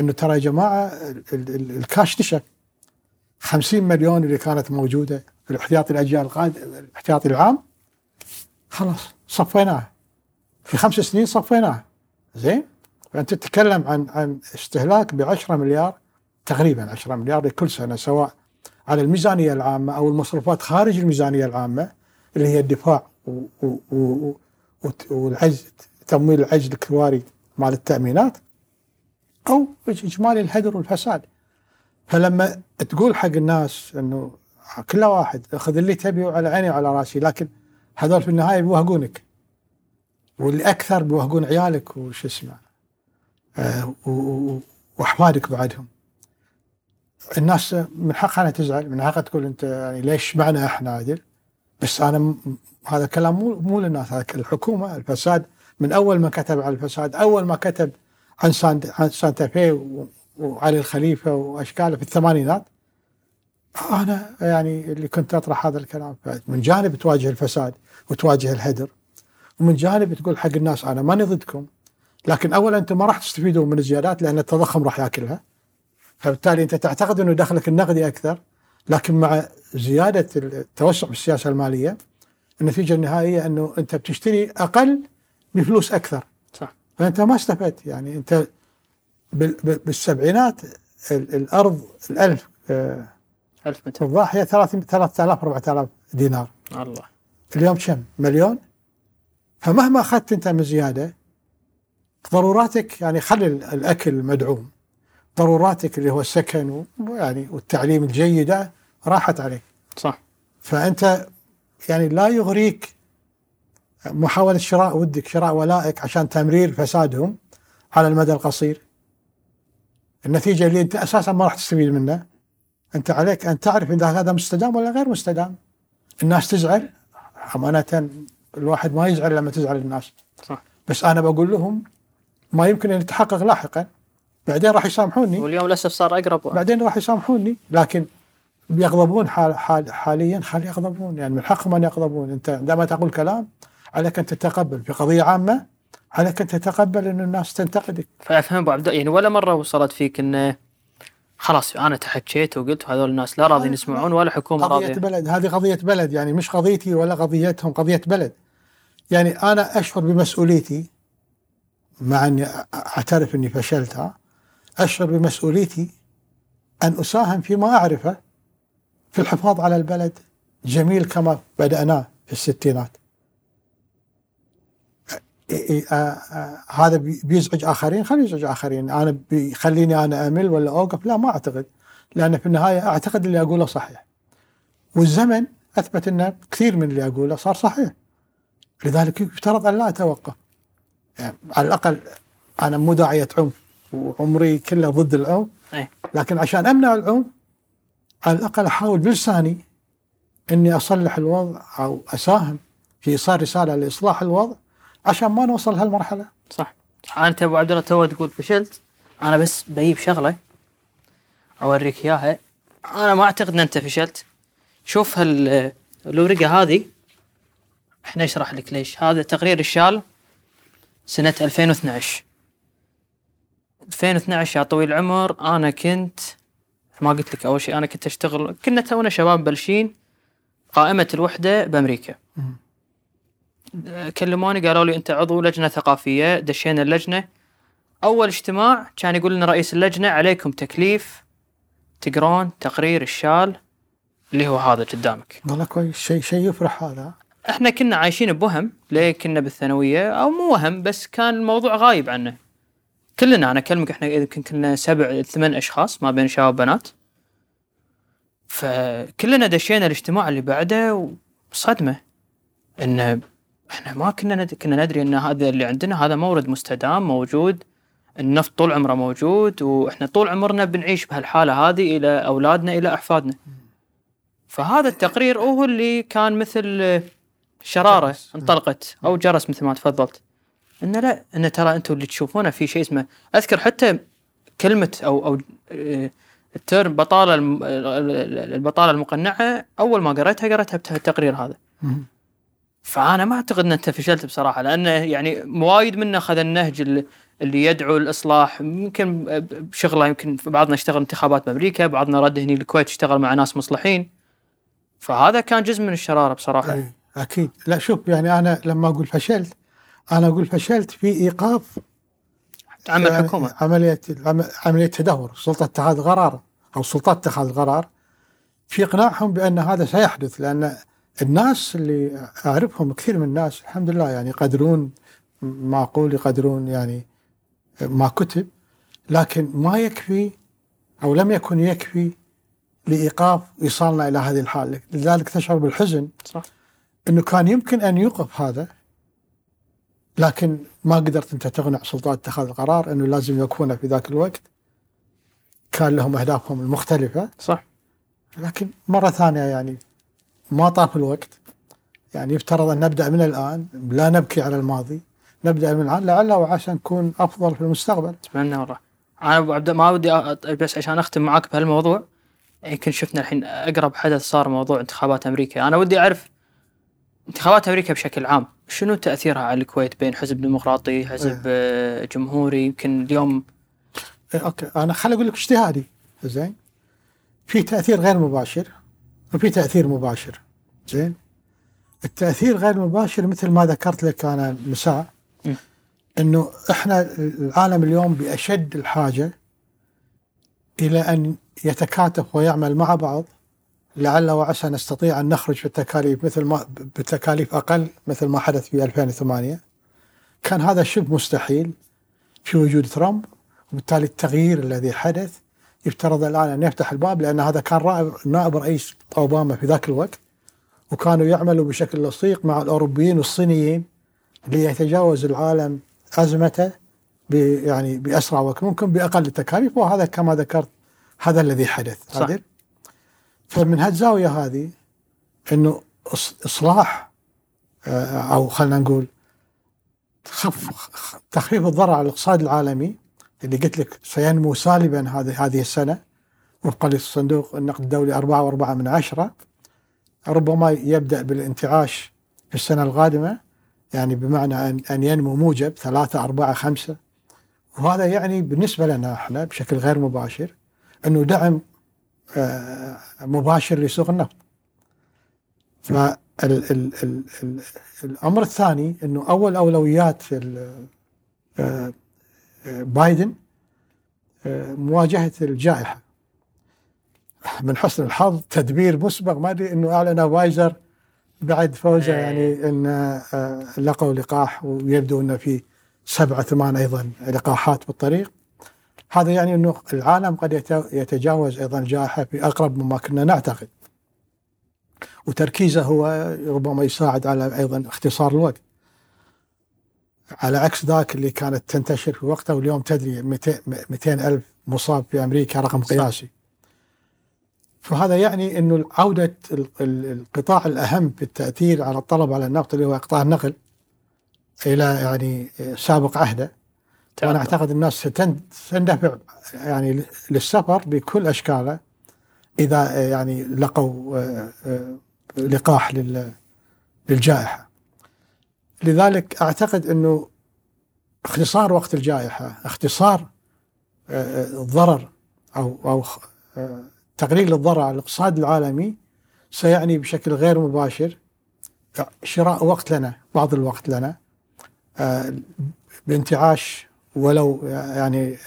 إنه ترى يا جماعة الكاش نشف. 50 مليون اللي كانت موجودة في الاحتياطي الأجيال القادمة، الاحتياطي العام، خلاص صفيناه في 5 سنين صفيناه. زين. فأنت تتكلم عن استهلاك ب10 مليار تقريبا، 10 مليار لكل سنة، سواء على الميزانية العامة أو المصروفات خارج الميزانية العامة اللي هي الدفاع والعجز، تمويل العجز الكواري مال التأمينات، أو إجمالي الهدر والفساد. فلما تقول حق الناس أنه كل واحد أخذ اللي تبيه على عيني وعلى راسي، لكن هذول في النهاية بيوهقونك، والأكثر بيوهقون عيالك وش اسمه وأحوالك بعدهم. الناس من حقها أنا تزعل، من حقها تقول أنت يعني ليش معنا إحنا عادل، بس أنا هذا كلام مو للناس، هذا الحكومة. الفساد من أول ما كتب على الفساد، أول ما كتب عن سانتافي وعلي الخليفة وأشكاله في الثمانينات، أنا يعني اللي كنت أطرح هذا الكلام. من جانب تواجه الفساد وتواجه الهدر، ومن جانب تقول حق الناس أنا ماني ضدكم، لكن أولا أنتم ما راح تستفيدون من الزيادات لأن التضخم راح يأكلها، فبالتالي أنت تعتقد أنه دخلك النقدي أكثر، لكن مع زيادة التوسع بالسياسة المالية النتيجة النهائية أنه أنت بتشتري أقل بفلوس أكثر، صح. فأنت ما استفدت. يعني أنت بالسبعينات الأرض الألف الضاحية 3000-4000 دينار، الله. اليوم كم؟ مليون. فمهما أخذت أنت من زيادة، ضروراتك يعني خلي الأكل مدعوم، ضروراتك اللي هو السكن يعني والتعليم الجيدة راحت عليك، صح. فأنت يعني لا يغريك محاولة شراء ودك، شراء ولائك عشان تمرير فسادهم على المدى القصير. النتيجة اللي أنت أساسا ما راح تستفيد منها، أنت عليك أن تعرف إذا هذا مستدام ولا غير مستدام. الناس تزعل، أمانة الواحد ما يزعل لما تزعل الناس، صح. بس أنا بقول لهم ما يمكن أن يتحقق لاحقا، بعدين راح يسامحوني، واليوم للأسف صار أقرب، بعدين راح يسامحوني، لكن بيغضبون حاليا يغضبون، يعني من حقهم أن يغضبون. أنت عندما تقول كلام عليك أن تتقبل، في قضية عامة عليك أن تتقبل أن الناس تنتقدك. فأفهم أبو عبد الله، يعني ولا مرة وصلت فيك أن خلاص أنا تحكيت وقلت هذول الناس لا راضين يسمعون ولا حكومة راضية؟ قضية بلد، هذه قضية بلد، يعني مش قضيتي ولا قضيتهم، قضية بلد. يعني أنا أشعر بمسؤوليتي، مع أني أعترف أني فشلتها، أشعر بمسؤوليتي أن أساهم فيما أعرفه في الحفاظ على البلد جميل كما بدأناه في الستينات. هذا بيزعج آخرين، خلي يزعج آخرين، أنا بيخليني أنا أمل ولا أوقف؟ لا، ما أعتقد، لأن في النهاية أعتقد اللي أقوله صحيح، والزمن أثبت أن كثير من اللي أقوله صار صحيح، لذلك يفترض أن لا أتوقف. يعني على الأقل أنا مو داعية عنف، وعمري كله ضد العنف، لكن عشان أمنع العنف على الأقل أحاول بلساني أني أصلح الوضع أو أساهم في إيصال رسالة لإصلاح الوضع عشان ما نوصل هالمرحلة، صح. أنت أبو عبد الله تو تقول فشلت، أنا بس بجيب شغلة أوريك إياها، أنا ما أعتقد أن أنت فشلت. شوف هالورقة هذه، إحنا نشرح لك ليش. هذا تقرير الشال سنة 2012 يا طويل العمر. أنا كنت ما قلت لك أول شيء، أنا كنت أشتغل، كنا تونا شباب بلشين قائمة الوحدة بأمريكا. كلموني قالوا لي أنت عضو لجنة ثقافية. دشينا اللجنة، أول اجتماع كان يقول لنا رئيس اللجنة عليكم تكليف تقرون تقرير الشال اللي هو هذا قدامك. والله كويس، شيء يفرح هذا. احنا كنا عايشين بوهم، ليه كنا بالثانوية أو مو وهم، بس كان الموضوع غايب عنه كلنا. أنا أكلمك إحنا يمكن كنا 7-8 أشخاص ما بين شباب وبنات، فكلنا دشينا الاجتماع اللي بعده وصدمة إن إحنا ما كنا ندري إن هذا اللي عندنا هذا مورد مستدام موجود، النفط طول عمره موجود، وإحنا طول عمرنا بنعيش بهالحالة هذه إلى أولادنا إلى أحفادنا. فهذا التقرير هو اللي كان مثل شرارة جرس. انطلقت أو جرس مثل ما تفضلت، إن لا إن ترى أنتوا اللي تشوفونه في شيء اسمه، أذكر حتى كلمة أو الترم بطالة، البطالة المقنعة، أول ما قرأتها بالتقرير هذا. فأنا ما أعتقد أن أنت فشلت بصراحة، لأنه يعني وايد منا أخذ النهج اللي يدعو الإصلاح. يمكن بشغلة، يمكن بعضنا اشتغل انتخابات بأمريكا، بعضنا رد هني الكويت اشتغل مع ناس مصلحين، فهذا كان جزء من الشرارة بصراحة. أكيد. لا شوف، يعني أنا لما أقول فشلت، أنا أقول فشلت في إيقاف عمل الحكومة، عملية تدهور سلطة اتخاذ قرار أو سلطات اتخاذ قرار، في إقناعهم بأن هذا سيحدث. لأن الناس اللي أعرفهم، كثير من الناس الحمد لله يعني يقدرون ما أقول، يقدرون يعني ما كتب، لكن ما يكفي أو لم يكن يكفي لإيقاف إيصالنا إلى هذه الحالة. لذلك تشعر بالحزن، صح. أنه كان يمكن أن يوقف هذا، لكن ما قدرت أنت تقنع سلطات اتخاذ القرار أنه لازم يكون في ذاك الوقت. كان لهم أهدافهم المختلفة صح، لكن مرة ثانية يعني ما طاف الوقت، يعني يفترض أن نبدأ من الآن، لا نبكي على الماضي، نبدأ من الآن لعله وعشان نكون أفضل في المستقبل. أتمنى والله. أنا أبو عبد ما ودي بس عشان أختم معك بهالموضوع، يمكن شفنا الحين أقرب حدث صار موضوع انتخابات أمريكا. أنا ودي أعرف انتخابات أمريكا بشكل عام شنو تأثيرها على الكويت بين حزب ديمقراطي حزب جمهوري؟ يمكن اليوم أوكي أنا خلي أقول لك اجتهادي زين، في تأثير غير مباشر وفي تأثير مباشر. زين التأثير غير مباشر مثل ما ذكرت لك أنا المساء إنه إحنا العالم اليوم بأشد الحاجة إلى أن يتكاتف ويعمل مع بعض لعل وعسى نستطيع أن نخرج في التكاليف مثل ما بتكاليف أقل مثل ما حدث في 2008. كان هذا شبه مستحيل في وجود ترامب، وبالتالي التغيير الذي حدث يفترض الآن أن يفتح الباب، لأن هذا كان نائب رئيس أوباما في ذاك الوقت، وكانوا يعملوا بشكل لصيق مع الأوروبيين والصينيين ليتجاوز العالم أزمته يعني بأسرع وقت ممكن بأقل التكاليف، وهذا كما ذكرت هذا الذي حدث. فمن هالزاوية هذه أنه إصلاح أو خلنا نقول تخفيف الضرر على الاقتصاد العالمي اللي قلت لك سينمو سالبا هذه السنة وفق لصندوق النقد الدولي 4.4%، ربما يبدأ بالانتعاش في السنة القادمة، يعني بمعنى أن ينمو موجب 3-4-5. وهذا يعني بالنسبة لنا احنا بشكل غير مباشر أنه دعم مباشر لسوق النفط. فالأمر الثاني أنه أول أولويات بايدن مواجهة الجائحة. من حسن الحظ تدبير مسبق ما أدري أنه أعلن فايزر بعد فوزه يعني أن لقوا لقاح، ويبدو أنه في 7-8 أيضا لقاحات بالطريق. هذا يعني أنه العالم قد يتجاوز أيضا الجائحة في أقرب مما كنا نعتقد، وتركيزه هو ربما يساعد على أيضا اختصار الوقت، على عكس ذاك اللي كانت تنتشر في وقتها. واليوم تدري 200,000 مصاب في أمريكا رقم قياسي. فهذا يعني أنه عودة القطاع الأهم في التأثير على الطلب على النفط اللي هو قطاع النقل إلى يعني سابق عهده. وأنا أعتقد الناس ستندفع يعني للسفر بكل أشكاله إذا يعني لقوا لقاح للجائحة. لذلك أعتقد أنه اختصار وقت الجائحة، اختصار الضرر أو تقليل الضرر على الاقتصاد العالمي سيعني بشكل غير مباشر شراء وقت لنا، بعض الوقت لنا بانتعاش ولو يعني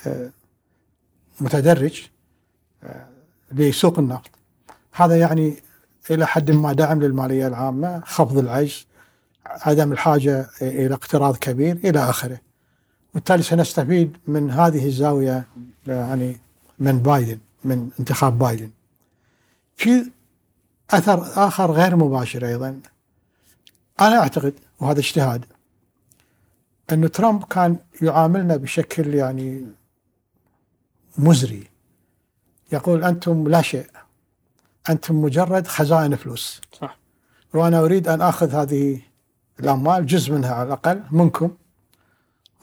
متدرج لسوق النفط. هذا يعني إلى حد ما دعم للمالية العامة، خفض العجز، عدم الحاجة إلى اقتراض كبير إلى آخره. وبالتالي سنستفيد من هذه الزاوية يعني من بايدن، من انتخاب بايدن. في أثر آخر غير مباشر أيضا أنا أعتقد، وهذا اجتهاد، أنه ترامب كان يعاملنا بشكل يعني مزري، يقول أنتم لا شيء، أنتم مجرد خزائن فلوس صح، وأنا أريد أن أخذ هذه الأموال جزء منها على الأقل منكم،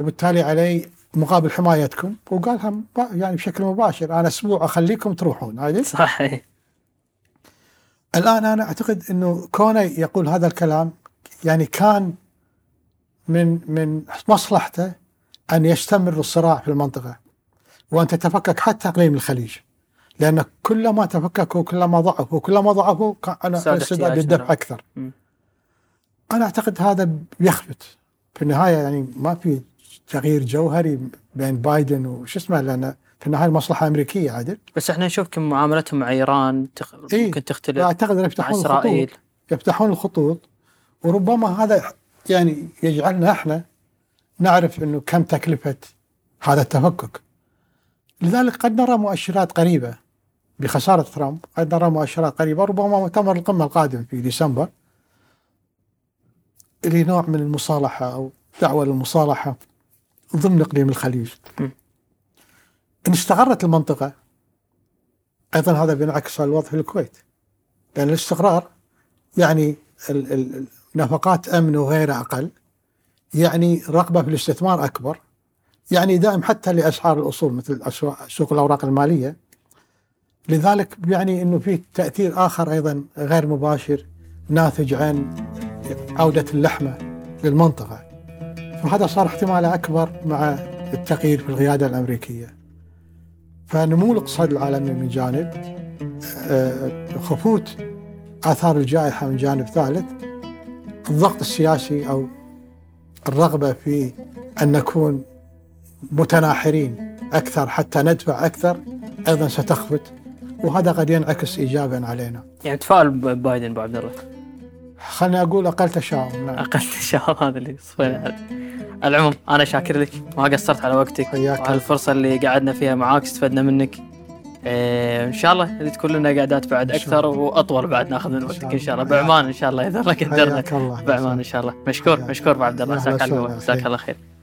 وبالتالي علي مقابل حمايتكم. وقالها يعني بشكل مباشر، أنا أسبوع أخليكم تروحون عادي صحيح. الآن أنا أعتقد أنه كونه يقول هذا الكلام يعني كان من مصلحته أن يستمر الصراع في المنطقة، وأن تتفكك حتى إقليم الخليج، لأن كلما تفككوا كلما ضعفوا، وكلما ضعفوا السداد للدفع أكثر. أنا أعتقد هذا بيخفت في النهاية، يعني ما في تغيير جوهري بين بايدن وش اسمه، لأن في النهاية المصلحة أمريكية عادل. بس إحنا نشوف كم معاملتهم مع إيران ممكن تختلف. أعتقد يفتحون الخطوط، وربما هذا يعني يجعلنا إحنا نعرف إنه كم تكلفة هذا التفكك. لذلك قد نرى مؤشرات قريبة بخسارة ترامب، قد نرى مؤشرات قريبة ربما مؤتمر القمة القادم في ديسمبر لنوع من المصالحة أو دعوة للمصالحة ضمن إقليم الخليج. إن استقرت المنطقة أيضا هذا بينعكس على الوضع في الكويت، لأن الاستقرار يعني نفقات أمن وغيرها أقل، يعني رغبة في الاستثمار أكبر، يعني دائم حتى لأسعار الأصول مثل سوق الأوراق المالية. لذلك يعني أنه فيه تأثير آخر أيضا غير مباشر ناتج عن عودة اللحمة للمنطقة، فهذا صار احتماله أكبر مع التغيير في القيادة الأمريكية. فنمو الاقتصاد العالمي من جانب، خفوت آثار الجائحة من جانب ثالث، الضغط السياسي أو الرغبة في أن نكون متناحرين أكثر حتى ندفع أكثر أيضا ستخفت، وهذا قد ينعكس إيجابا علينا. يعني تفاعل بايدن أبو عبد الله خلني أقول أقل تشاؤم. أقل تشاؤم، هذا اللي صفينا. العموم أنا شاكر لك، ما قصرت على وقتك وعلى الفرصة اللي قعدنا فيها معاك، استفدنا منك. إن شاء الله اللي تكون لنا قعدات بعد أكثر وأطول، بعد ناخذ من وقتك إن شاء الله. بعمان إن شاء الله إذا قدرنا، بعمان إن شاء الله. مشكور أبو عبد الله، جزاك الله خير.